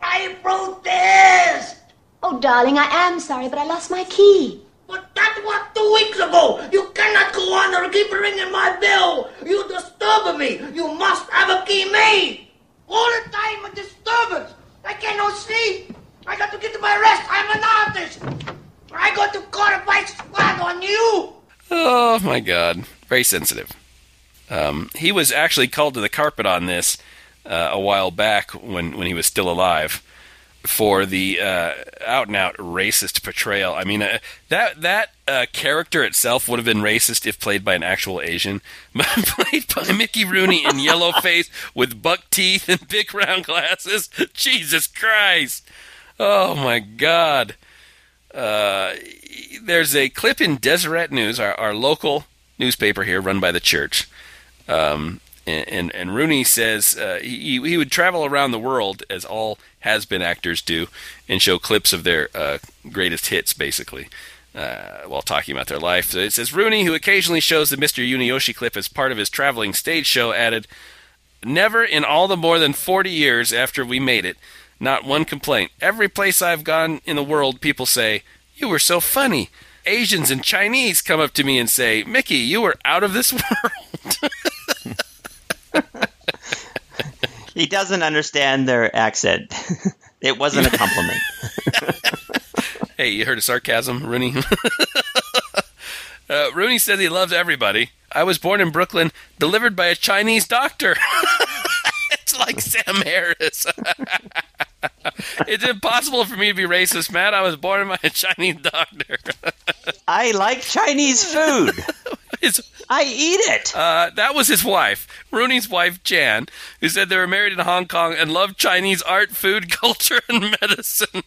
I protest! Oh, darling, I am sorry, but I lost my key. But that was two weeks ago. You cannot go on or keep ringing my bell. You disturb me. You must have a key made. All the time a disturbance. I cannot sleep. I got to get to my rest. I'm an artist. I got to call a white squad on you. Oh, my God. Very sensitive. Um, he was actually called to the carpet on this uh, a while back when, when he was still alive for the uh, out-and-out racist portrayal. I mean, uh, that that uh, character itself would have been racist if played by an actual Asian. But played by Mickey Rooney in yellow face with buck teeth and big round glasses. Jesus Christ. Oh, my God. Uh, there's a clip in Deseret News, our, our local newspaper here run by the church. Um, and, and, and Rooney says uh, he, he would travel around the world, as all has-been actors do, and show clips of their uh, greatest hits, basically, uh, while talking about their life. So it says, Rooney, who occasionally shows the Mister Yunioshi clip as part of his traveling stage show, added, "Never in all the more than forty years after we made it, not one complaint. Every place I've gone in the world, people say, 'You were so funny.' Asians and Chinese come up to me and say, 'Mickey, you were out of this world.'" He doesn't understand their accent. It wasn't a compliment. Hey, you heard of sarcasm, Rooney? uh, Rooney said he loved everybody. "I was born in Brooklyn, delivered by a Chinese doctor." It's like Sam Harris. "It's impossible for me to be racist, Matt. I was born by a Chinese doctor." I like Chinese food. His, I eat it. Uh, that was his wife, Rooney's wife, Jan, who said they were married in Hong Kong and loved Chinese art, food, culture, and medicine.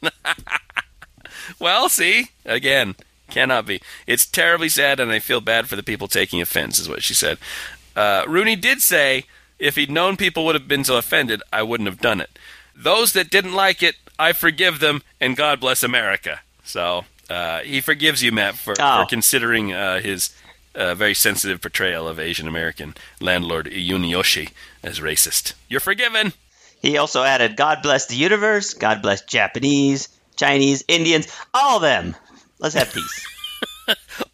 Well, see, again, cannot be. "It's terribly sad, and I feel bad for the people taking offense," is what she said. Uh, Rooney did say, "If he'd known people would have been so offended, I wouldn't have done it. Those that didn't like it, I forgive them, and God bless America." So uh, he forgives you, Matt, for, oh. for considering uh, his uh, very sensitive portrayal of Asian American landlord Yunioshi as racist. You're forgiven. He also added, "God bless the universe. God bless Japanese, Chinese, Indians, all of them. Let's have peace."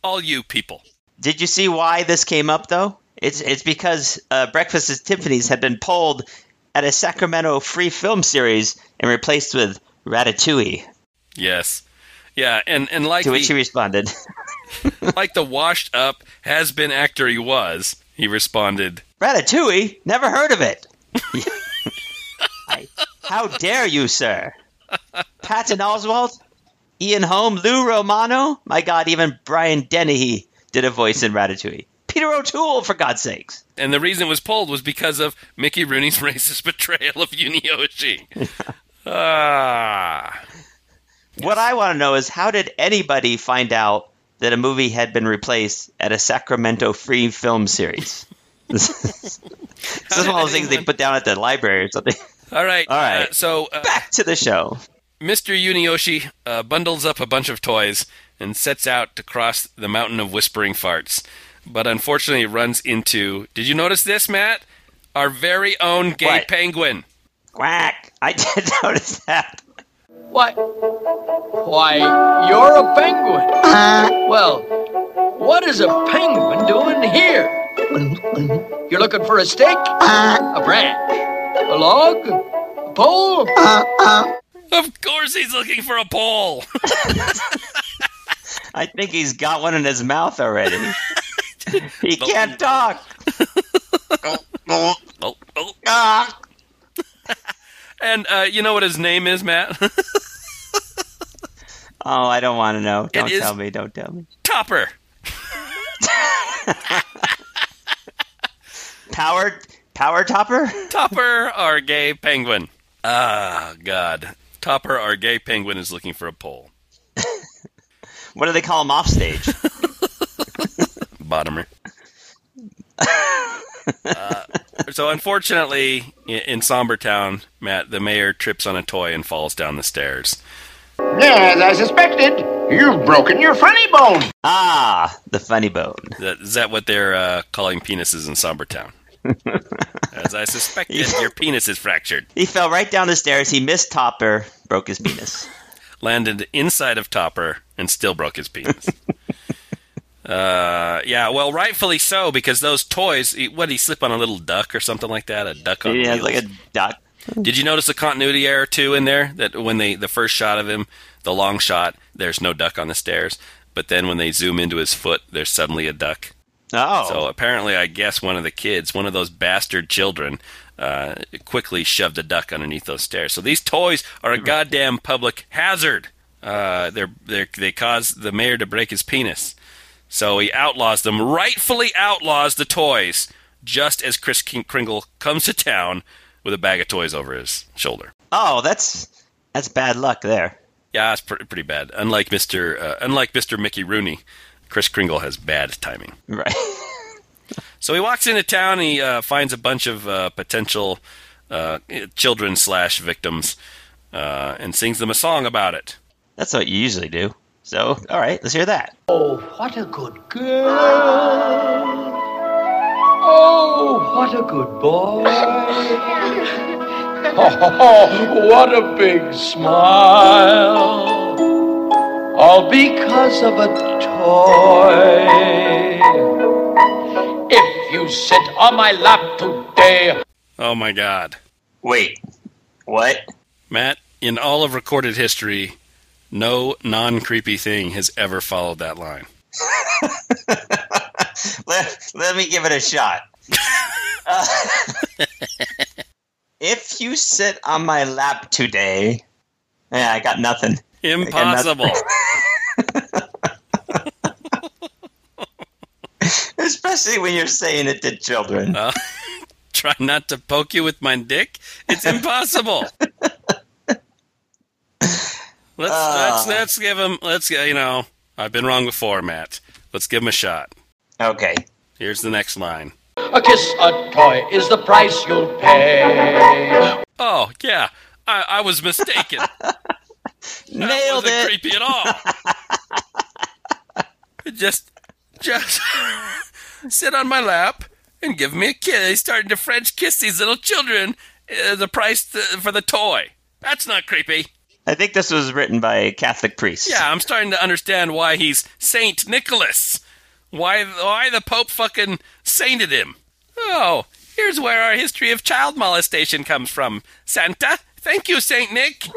All you people. Did you see why this came up, though? It's it's because uh, Breakfast at Tiffany's had been pulled at a Sacramento free film series and replaced with Ratatouille. Yes. Yeah, and, and like... To which the, he responded. Like the washed-up, has-been actor he was, he responded, "Ratatouille? Never heard of it." I, how dare you, sir? Patton Oswalt, Ian Holm, Lou Romano, my God, even Brian Dennehy did a voice in Ratatouille. Peter O'Toole, for God's sakes. And the reason it was pulled was because of Mickey Rooney's racist portrayal of Yunioshi. ah. What yes. I want to know is, how did anybody find out that a movie had been replaced at a Sacramento free film series? This is one of those things they put down at the library or something. All right. All right. Uh, so uh, back to the show. Mister Yunioshi uh, bundles up a bunch of toys and sets out to cross the mountain of whispering farts. But unfortunately, it runs into, did you notice this, Matt? Our very own gay what? penguin. Quack. I did notice that. Why, why, you're a penguin. Uh. Well, what is a penguin doing here? You're looking for a stick? Uh. A branch? A log? A pole? Uh, uh. Of course he's looking for a pole. I think he's got one in his mouth already. He can't talk. oh, oh, oh. Ah. And uh, you know what his name is, Matt? Oh, I don't want to know. Don't tell me. Don't tell me. Topper. Power, power Topper? Topper, our gay penguin. Ah, God. Topper, our gay penguin, is looking for a pole. What do they call him off stage? Bottomer. uh, so unfortunately, in Sombertown, Matt, the mayor trips on a toy and falls down the stairs. As I suspected, you've broken your funny bone. Ah, the funny bone. Is that what they're uh, calling penises in Sombertown? As I suspected, your penis is fractured. He fell right down the stairs. He missed Topper, broke his penis. Landed inside of Topper and still broke his penis. Uh, yeah, well, rightfully so, because those toys, what did he slip on, a little duck or something like that? A duck on Yeah, wheels? Like a duck. Did you notice a continuity error, too, in there? That when they the first shot of him, the long shot, there's no duck on the stairs. But then when they zoom into his foot, there's suddenly a duck. Oh. So apparently, I guess one of the kids, one of those bastard children, uh, quickly shoved a duck underneath those stairs. So these toys are a goddamn public hazard. Uh, they're, they're, they cause the mayor to break his penis. So he outlaws them, rightfully outlaws the toys, just as Kris Kringle comes to town with a bag of toys over his shoulder. Oh, that's that's bad luck there. Yeah, it's pr- pretty bad. Unlike Mister Uh, unlike Mister Mickey Rooney, Kris Kringle has bad timing. Right. So he walks into town. He uh, finds a bunch of uh, potential uh, children slash victims uh, and sings them a song about it. That's what you usually do. So, all right, let's hear that. Oh, what a good girl. Oh, what a good boy. Oh, what a big smile. All because of a toy. If you sit on my lap today. Oh, my God. Wait, what? Matt, in all of recorded history, no non-creepy thing has ever followed that line. Let, let me give it a shot. Uh, if you sit on my lap today, yeah, I got nothing. Impossible. Got nothing. Especially when you're saying it to children. Uh, try not to poke you with my dick. It's impossible. Let's, uh, let's let's give him. Let's you know. I've been wrong before, Matt. Let's give him a shot. Okay. Here's the next line. A kiss, a toy is the price you'll pay. Oh yeah, I, I was mistaken. Nailed that wasn't it. Creepy at all. just, just sit on my lap and give me a kiss. He's starting to French kiss these little children. Uh, the price th- for the toy. That's not creepy. I think this was written by a Catholic priest. Yeah, I'm starting to understand why he's Saint Nicholas. Why why the Pope fucking sainted him. Oh, here's where our history of child molestation comes from. Santa, thank you, Saint Nick.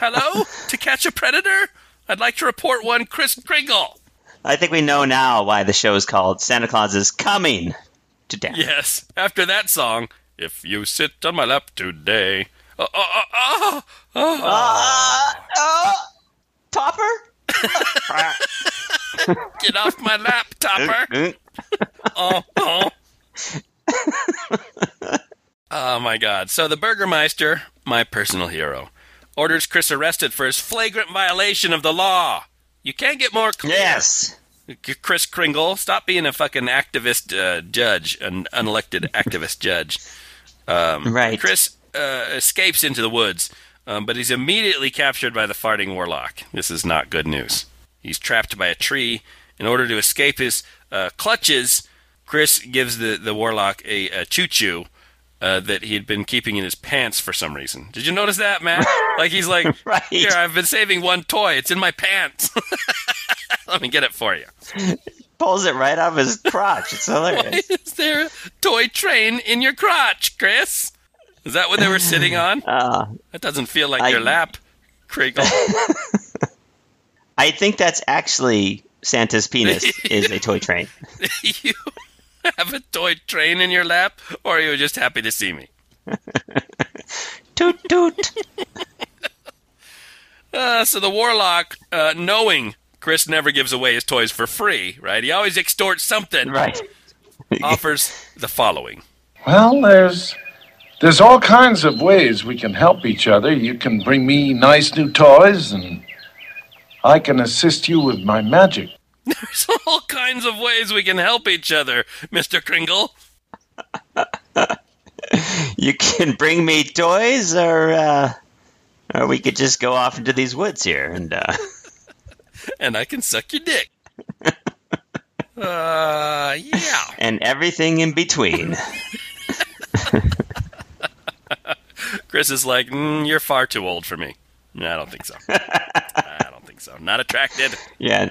Hello? To catch a predator? I'd like to report one Kris Kringle. I think we know now why the show is called Santa Claus is Coming to Town. Yes, after that song, if you sit on my lap today... Oh, oh, oh, oh, oh. Uh, oh. Topper? Get off my lap, Topper. Oh, oh. Oh, my God. So the Burgermeister, my personal hero, orders Chris arrested for his flagrant violation of the law. You can't get more clear. Yes. Kris Kringle, stop being a fucking activist uh, judge, an unelected activist judge. Um, right. Chris... Uh, escapes into the woods, um, but he's immediately captured by the farting warlock. This is not good news. He's trapped by a tree. In order to escape his uh, clutches, Chris gives the, the warlock a, a choo-choo uh, that he had been keeping in his pants for some reason. Did you notice that, Matt? Like, he's like, right. Here, I've been saving one toy. It's in my pants. Let me get it for you. Pulls it right out of his crotch. It's hilarious. Why is there a toy train in your crotch, Chris? Is that what they were sitting on? Uh, that doesn't feel like I, your lap, Kringle. I think that's actually Santa's penis is a toy train. You have a toy train in your lap, or are you just happy to see me? Toot toot. uh, so the warlock, uh, knowing Chris never gives away his toys for free, right? He always extorts something. Right. Offers the following. Well, there's there's all kinds of ways we can help each other. You can bring me nice new toys, and I can assist you with my magic. There's all kinds of ways we can help each other, Mister Kringle. You can bring me toys, or uh, or we could just go off into these woods here, and uh... and I can suck your dick. Uh, yeah, and everything in between. Chris is like, mm, "You're far too old for me." No, I don't think so. I don't think so. Not attracted. Yeah,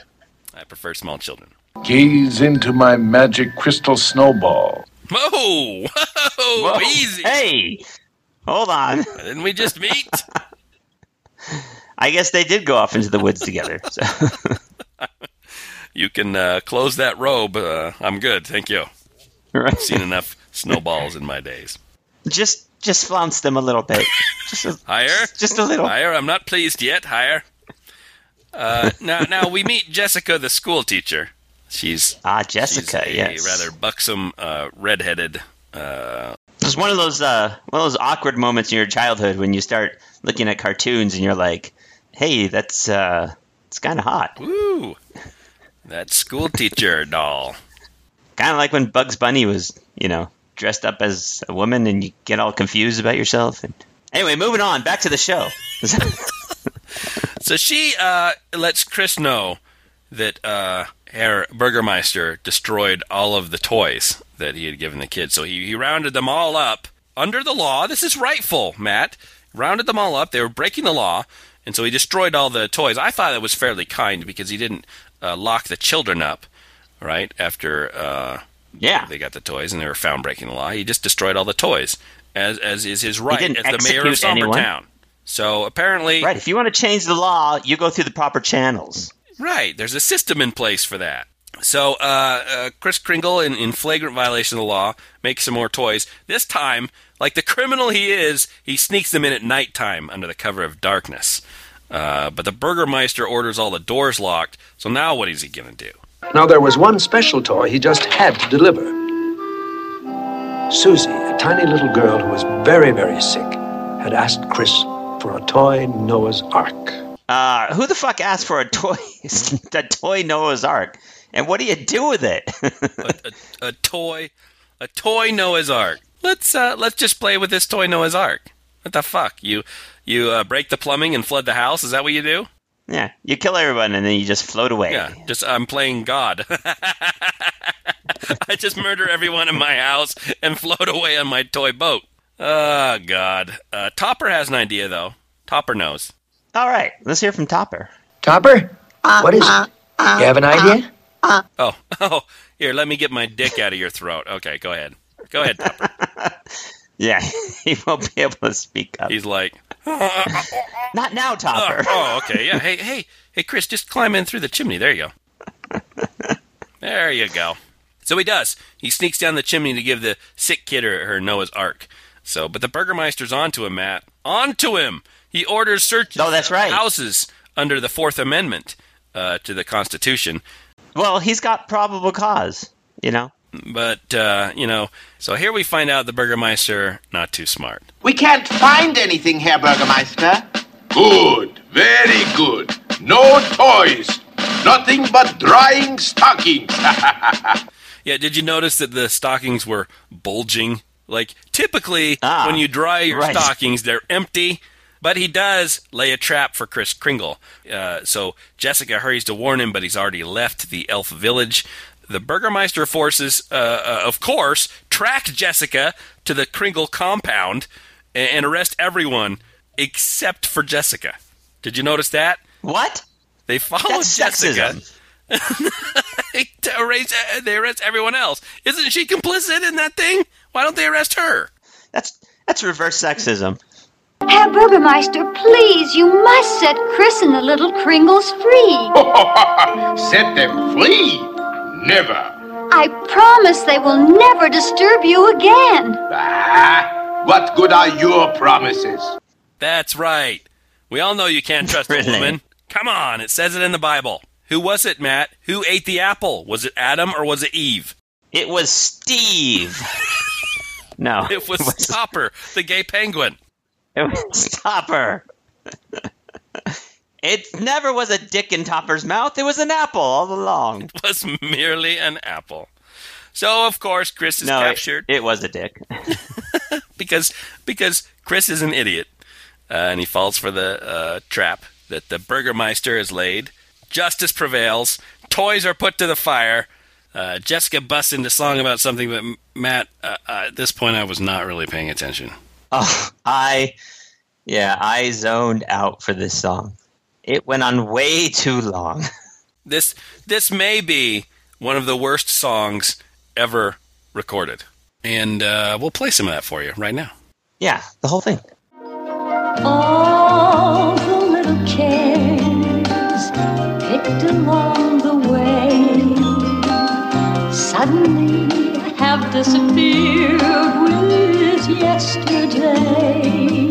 I prefer small children. Gaze into my magic crystal snowball. Whoa! Whoa! Whoa. Easy. Hey, hold on. Didn't we just meet? I guess they did go off into the woods together. So. You can uh, close that robe. Uh, I'm good, thank you. Right. I've seen enough snowballs in my days. Just, just flounce them a little bit. Just a, higher, just, just a little higher. I'm not pleased yet. Higher. Uh, now, now we meet Jessica, the school teacher. She's ah, Jessica. She's a yes, rather buxom, uh, redheaded. Uh, it's one of those, uh, one of those awkward moments in your childhood when you start looking at cartoons and you're like, "Hey, that's uh, it's kind of hot." Woo. That school teacher doll. Kind of like when Bugs Bunny was, you know, dressed up as a woman and you get all confused about yourself. And... Anyway, moving on. Back to the show. So she uh, lets Chris know that uh, Herr Burgermeister destroyed all of the toys that he had given the kids. So he, he rounded them all up under the law. This is rightful, Matt. Rounded them all up. They were breaking the law. And so he destroyed all the toys. I thought it was fairly kind because he didn't Uh, lock the children up, right, after uh, yeah. they got the toys and they were found breaking the law. He just destroyed all the toys, as as is his right as the mayor of Sombertown. So apparently... Right, if you want to change the law, you go through the proper channels. Right, there's a system in place for that. So uh, uh, Chris Kringle, in, in flagrant violation of the law, makes some more toys. This time, like the criminal he is, he sneaks them in at nighttime under the cover of darkness. Uh, but the Burgermeister orders all the doors locked, so now what is he going to do? Now there was one special toy he just had to deliver. Susie, a tiny little girl who was very, very sick, had asked Chris for a toy Noah's Ark. Uh, who the fuck asked for a toy, a toy Noah's Ark? And what do you do with it? a, a, a toy, a toy Noah's Ark. Let's uh, let's just play with this toy Noah's Ark. What the fuck? You you uh, break the plumbing and flood the house? Is that what you do? Yeah. You kill everyone and then you just float away. Yeah. Just I'm playing God. I just murder everyone in my house and float away on my toy boat. Oh, God. Uh, Topper has an idea, though. Topper knows. All right. Let's hear from Topper. Topper? What is it? You have an idea? Oh. Oh. Here, let me get my dick out of your throat. Okay, go ahead. Go ahead, Topper. Yeah, he won't be able to speak up. He's like, not now, Topper. Uh, oh, okay. Yeah. Hey, hey, hey, Chris, just climb in through the chimney. There you go. There you go. So he does. He sneaks down the chimney to give the sick kid her, her Noah's Ark. So, but the Burgermeister's onto him, Matt. Onto him. He orders searches oh, that's right. of houses under the Fourth Amendment uh, to the Constitution. Well, he's got probable cause, you know. But, uh, you know, so here we find out the Burgermeister, not too smart. We can't find anything, Herr Burgermeister. Good, very good. No toys. Nothing but drying stockings. Yeah, did you notice that the stockings were bulging? Like, typically, ah, when you dry your right. stockings, they're empty. But he does lay a trap for Chris Kringle. Uh, so Jessica hurries to warn him, but he's already left the elf village. The Burgermeister forces, uh, uh, of course, track Jessica to the Kringle compound and, and arrest everyone except for Jessica. Did you notice that? What? They followed That's Jessica. they, arrest, they arrest everyone else. Isn't she complicit in that thing? Why don't they arrest her? That's that's reverse sexism. Herr Burgermeister, please, you must set Chris and the little Kringles free. Set them free? Never. I promise they will never disturb you again. Ah, What good are your promises? That's right. We all know you can't trust really? a woman. Come on, it says it in the Bible. Who was it, Matt? Who ate the apple? Was it Adam or was it Eve? It was Steve. No. It was, it was Topper, the gay penguin. It was Topper. It never was a dick in Topper's mouth. It was an apple all along. It was merely an apple. So, of course, Chris is no, captured. It, it was a dick. because because Chris is an idiot. Uh, and he falls for the uh, trap that the Burgermeister has laid. Justice prevails. Toys are put to the fire. Uh, Jessica busts into song about something, but Matt, uh, uh, at this point, I was not really paying attention. Oh, I, yeah, I zoned out for this song. It went on way too long. This this may be one of the worst songs ever recorded. And uh, we'll play some of that for you right now. Yeah, the whole thing. All the little chairs picked along the way suddenly have disappeared with yesterday.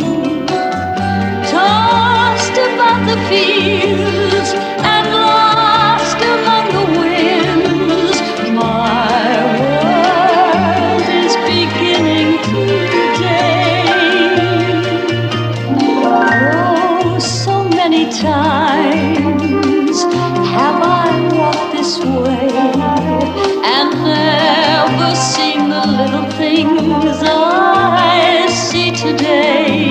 Tossed about the fields and lost among the winds, my world is beginning today. Oh, so many times have I walked this way and never seen the little things I see today.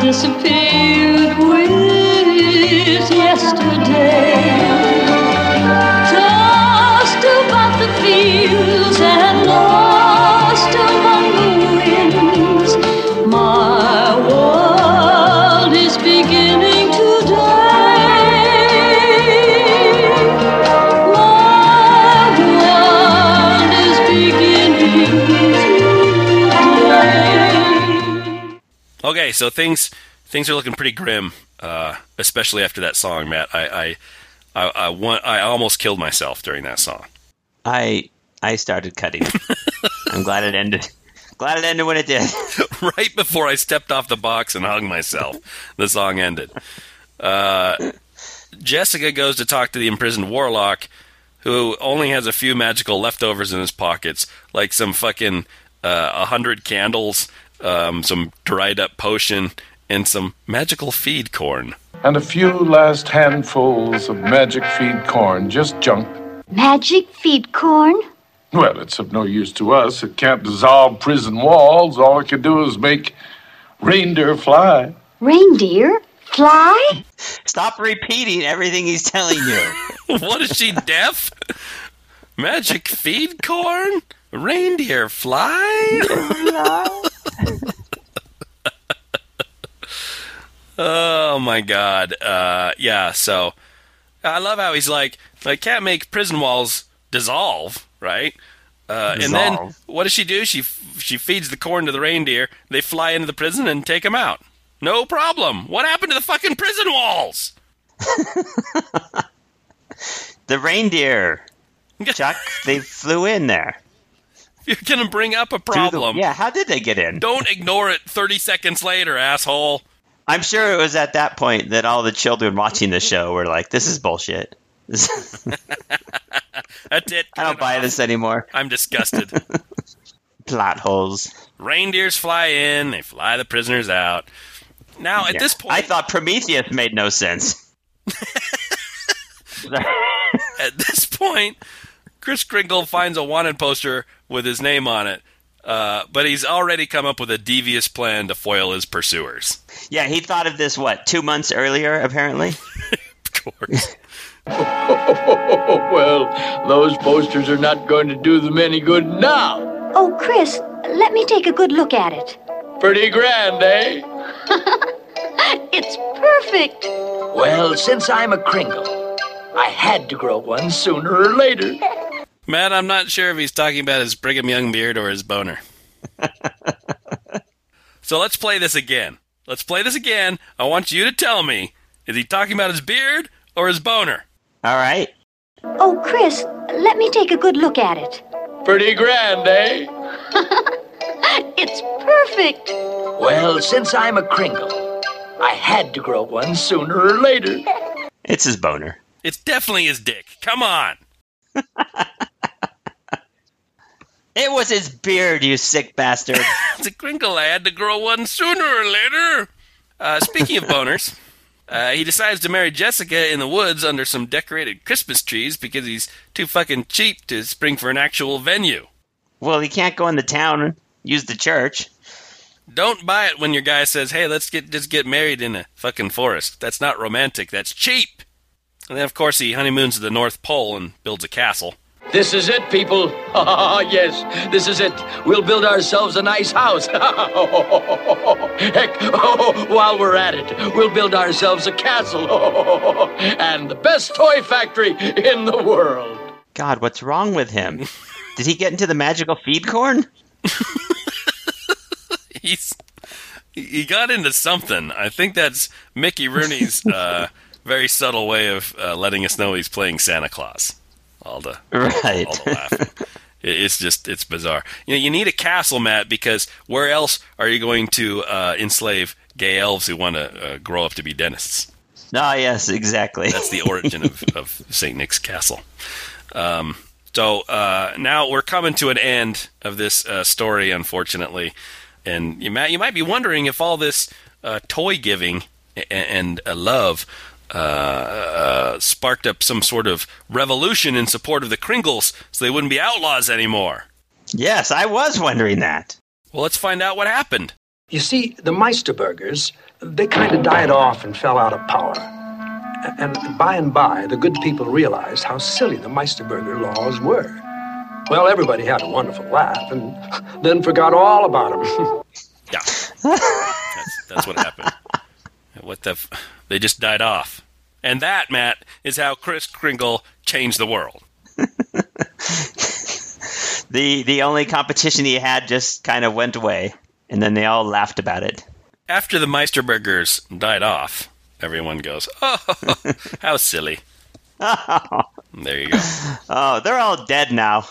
Disappeared with yesterday, tossed about the fields and lost among the winds. My world is beginning today. My world is beginning today. Okay, so things. Things are looking pretty grim, uh, especially after that song, Matt. I, I, I, I, want, I almost killed myself during that song. I, I started cutting. I'm glad it ended. Glad it ended when it did. Right before I stepped off the box and hung myself, the song ended. Uh, Jessica goes to talk to the imprisoned warlock, who only has a few magical leftovers in his pockets, like some fucking uh, a hundred candles, um, some dried up potion, and some magical feed corn. And a few last handfuls of magic feed corn, just junk. Magic feed corn? Well, it's of no use to us. It can't dissolve prison walls. All it can do is make reindeer fly. Reindeer? Fly? Stop repeating everything he's telling you. What is she, deaf? Magic feed corn? Reindeer fly? Oh, my God. Uh, yeah, so I love how he's like, I can't make prison walls dissolve, right? Uh, dissolve. And then what does she do? She she feeds the corn to the reindeer. They fly into the prison and take them out. No problem. What happened to the fucking prison walls? The reindeer, Chuck, they flew in there. You're going to bring up a problem. The, yeah, how did they get in? Don't ignore it thirty seconds later, asshole. I'm sure it was at that point that all the children watching the show were like, this is bullshit. That's it. I don't buy this anymore. I'm disgusted. Plot holes. Reindeers fly in. They fly the prisoners out. Now, at yeah. this point... I thought Prometheus made no sense. At this point, Chris Kringle finds a wanted poster with his name on it. Uh, but he's already come up with a devious plan to foil his pursuers. Yeah, he thought of this, what, two months earlier, apparently? Of course. Well, those posters are not going to do them any good now. Oh, Chris, let me take a good look at it. Pretty grand, eh? It's perfect. Well, since I'm a Kringle, I had to grow one sooner or later. Matt, I'm not sure if he's talking about his Brigham Young beard or his boner. So let's play this again. Let's play this again. I want you to tell me, is he talking about his beard or his boner? All right. Oh, Chris, let me take a good look at it. Pretty grand, eh? It's perfect. Well, since I'm a Kringle, I had to grow one sooner or later. It's his boner. It's definitely his dick. Come on. It was his beard, you sick bastard. It's a crinkle. I had to grow one sooner or later. Uh, speaking of boners, uh, he decides to marry Jessica in the woods under some decorated Christmas trees because he's too fucking cheap to spring for an actual venue. Well, he can't go into town and use the church. Don't buy it when your guy says, hey, let's get just get married in a fucking forest. That's not romantic. That's cheap. And then, of course, he honeymoons to the North Pole and builds a castle. This is it, people. Oh, yes, this is it. We'll build ourselves a nice house. Heck, oh, while we're at it, we'll build ourselves a castle. And the best toy factory in the world. God, what's wrong with him? Did he get into the magical feed corn? He's, he got into something. I think that's Mickey Rooney's uh, very subtle way of uh, letting us know he's playing Santa Claus. All the, right. all the laughing. It's just, it's bizarre. You know, you need a castle, Matt, because where else are you going to uh, enslave gay elves who want to uh, grow up to be dentists? Ah, oh, yes, exactly. That's the origin of, of Saint Nick's Castle. Um, so uh, now we're coming to an end of this uh, story, unfortunately. And you, Matt, you might be wondering if all this uh, toy giving and, and uh, love Uh, uh, sparked up some sort of revolution in support of the Kringles so they wouldn't be outlaws anymore. Yes, I was wondering that. Well, let's find out what happened. You see, the Meisterburgers, they kind of died off and fell out of power. And by and by, the good people realized how silly the Meisterburger laws were. Well, everybody had a wonderful laugh and then forgot all about them. Yeah, that's, that's what happened. What the... F- they just died off. And that, Matt, is how Kris Kringle changed the world. the the only competition he had just kind of went away, and then they all laughed about it. After the Meisterburgers died off, everyone goes, oh, how silly. Oh. There you go. Oh, they're all dead now.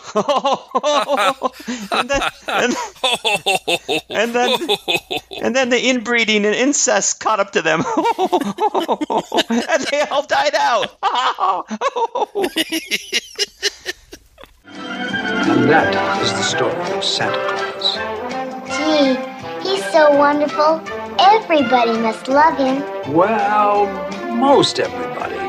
and, then, and, and, then, and then the inbreeding and incest caught up to them. And they all died out. And that is the story of Santa Claus. Gee, he's so wonderful. Everybody must love him. Well, most everybody.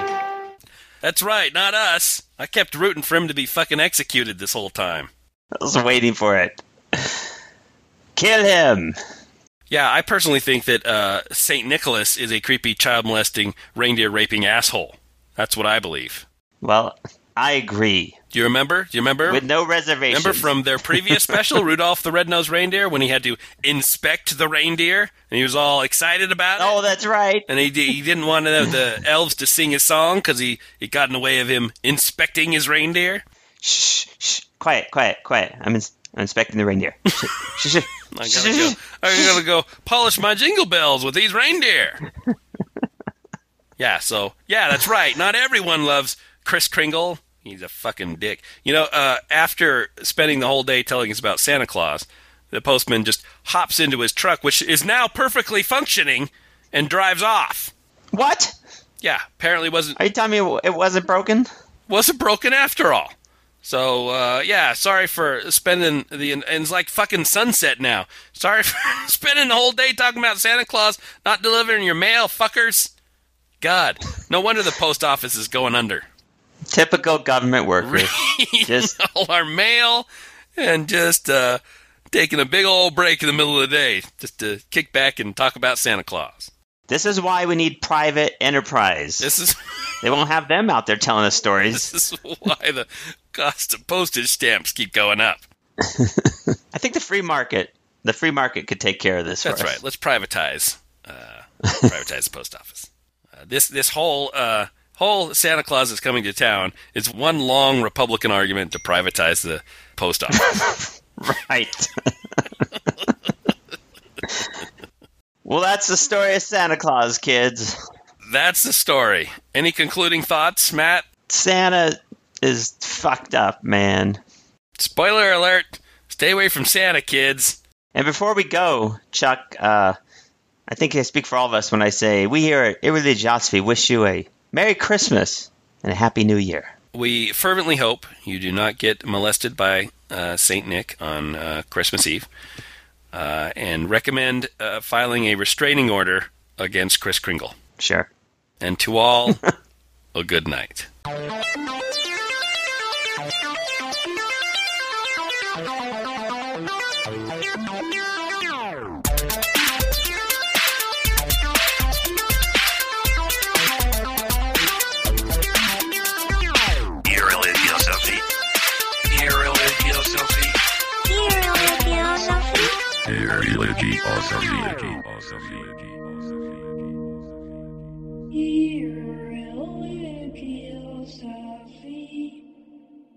That's right, not us. I kept rooting for him to be fucking executed this whole time. I was waiting for it. Kill him! Yeah, I personally think that uh, Saint Nicholas is a creepy, child-molesting, reindeer-raping asshole. That's what I believe. Well, I agree. Do you remember? Do you remember? With no reservations. Remember from their previous special, Rudolph the Red-Nosed Reindeer, when he had to inspect the reindeer, and he was all excited about it? Oh, that's right. And he he didn't want to the elves to sing his song because he, he got in the way of him inspecting his reindeer. Shh, shh, quiet, quiet, quiet. I'm, in, I'm inspecting the reindeer. Shh, shh, shh. I gotta go. I gotta go polish my jingle bells with these reindeer. Yeah, so, yeah, that's right. Not everyone loves Kris Kringle. He's a fucking dick. You know, uh, after spending the whole day telling us about Santa Claus, the postman just hops into his truck, which is now perfectly functioning, and drives off. What? Yeah, apparently wasn't... Are you telling me it wasn't broken? Wasn't broken after all. So, uh, yeah, sorry for spending the... And it's like fucking sunset now. Sorry for spending the whole day talking about Santa Claus, not delivering your mail, fuckers. God, no wonder the post office is going under. Typical government workers. Just all our mail and just uh, taking a big old break in the middle of the day just to kick back and talk about Santa Claus. This is why we need private enterprise. This is they won't have them out there telling us stories. This is why the cost of postage stamps keep going up. I think the free market, the free market could take care of this. That's for us. Right. Let's privatize, uh, privatize the post office. Uh, this this whole uh, whole Santa Claus is coming to town. It's one long Republican argument to privatize the post office. Right. Well, that's the story of Santa Claus, kids. That's the story. Any concluding thoughts, Matt? Santa is fucked up, man. Spoiler alert. Stay away from Santa, kids. And before we go, Chuck, uh, I think I speak for all of us when I say we here at Irreligiosophy wish you a Merry Christmas and a Happy New Year. We fervently hope you do not get molested by uh, Saint Nick on uh, Christmas Eve. Uh, and recommend uh, filing a restraining order against Kris Kringle. Sure. And to all, a good night. Irreligiosophy. Irreligiosophy. Irreligiosophy. Irreligiosophy.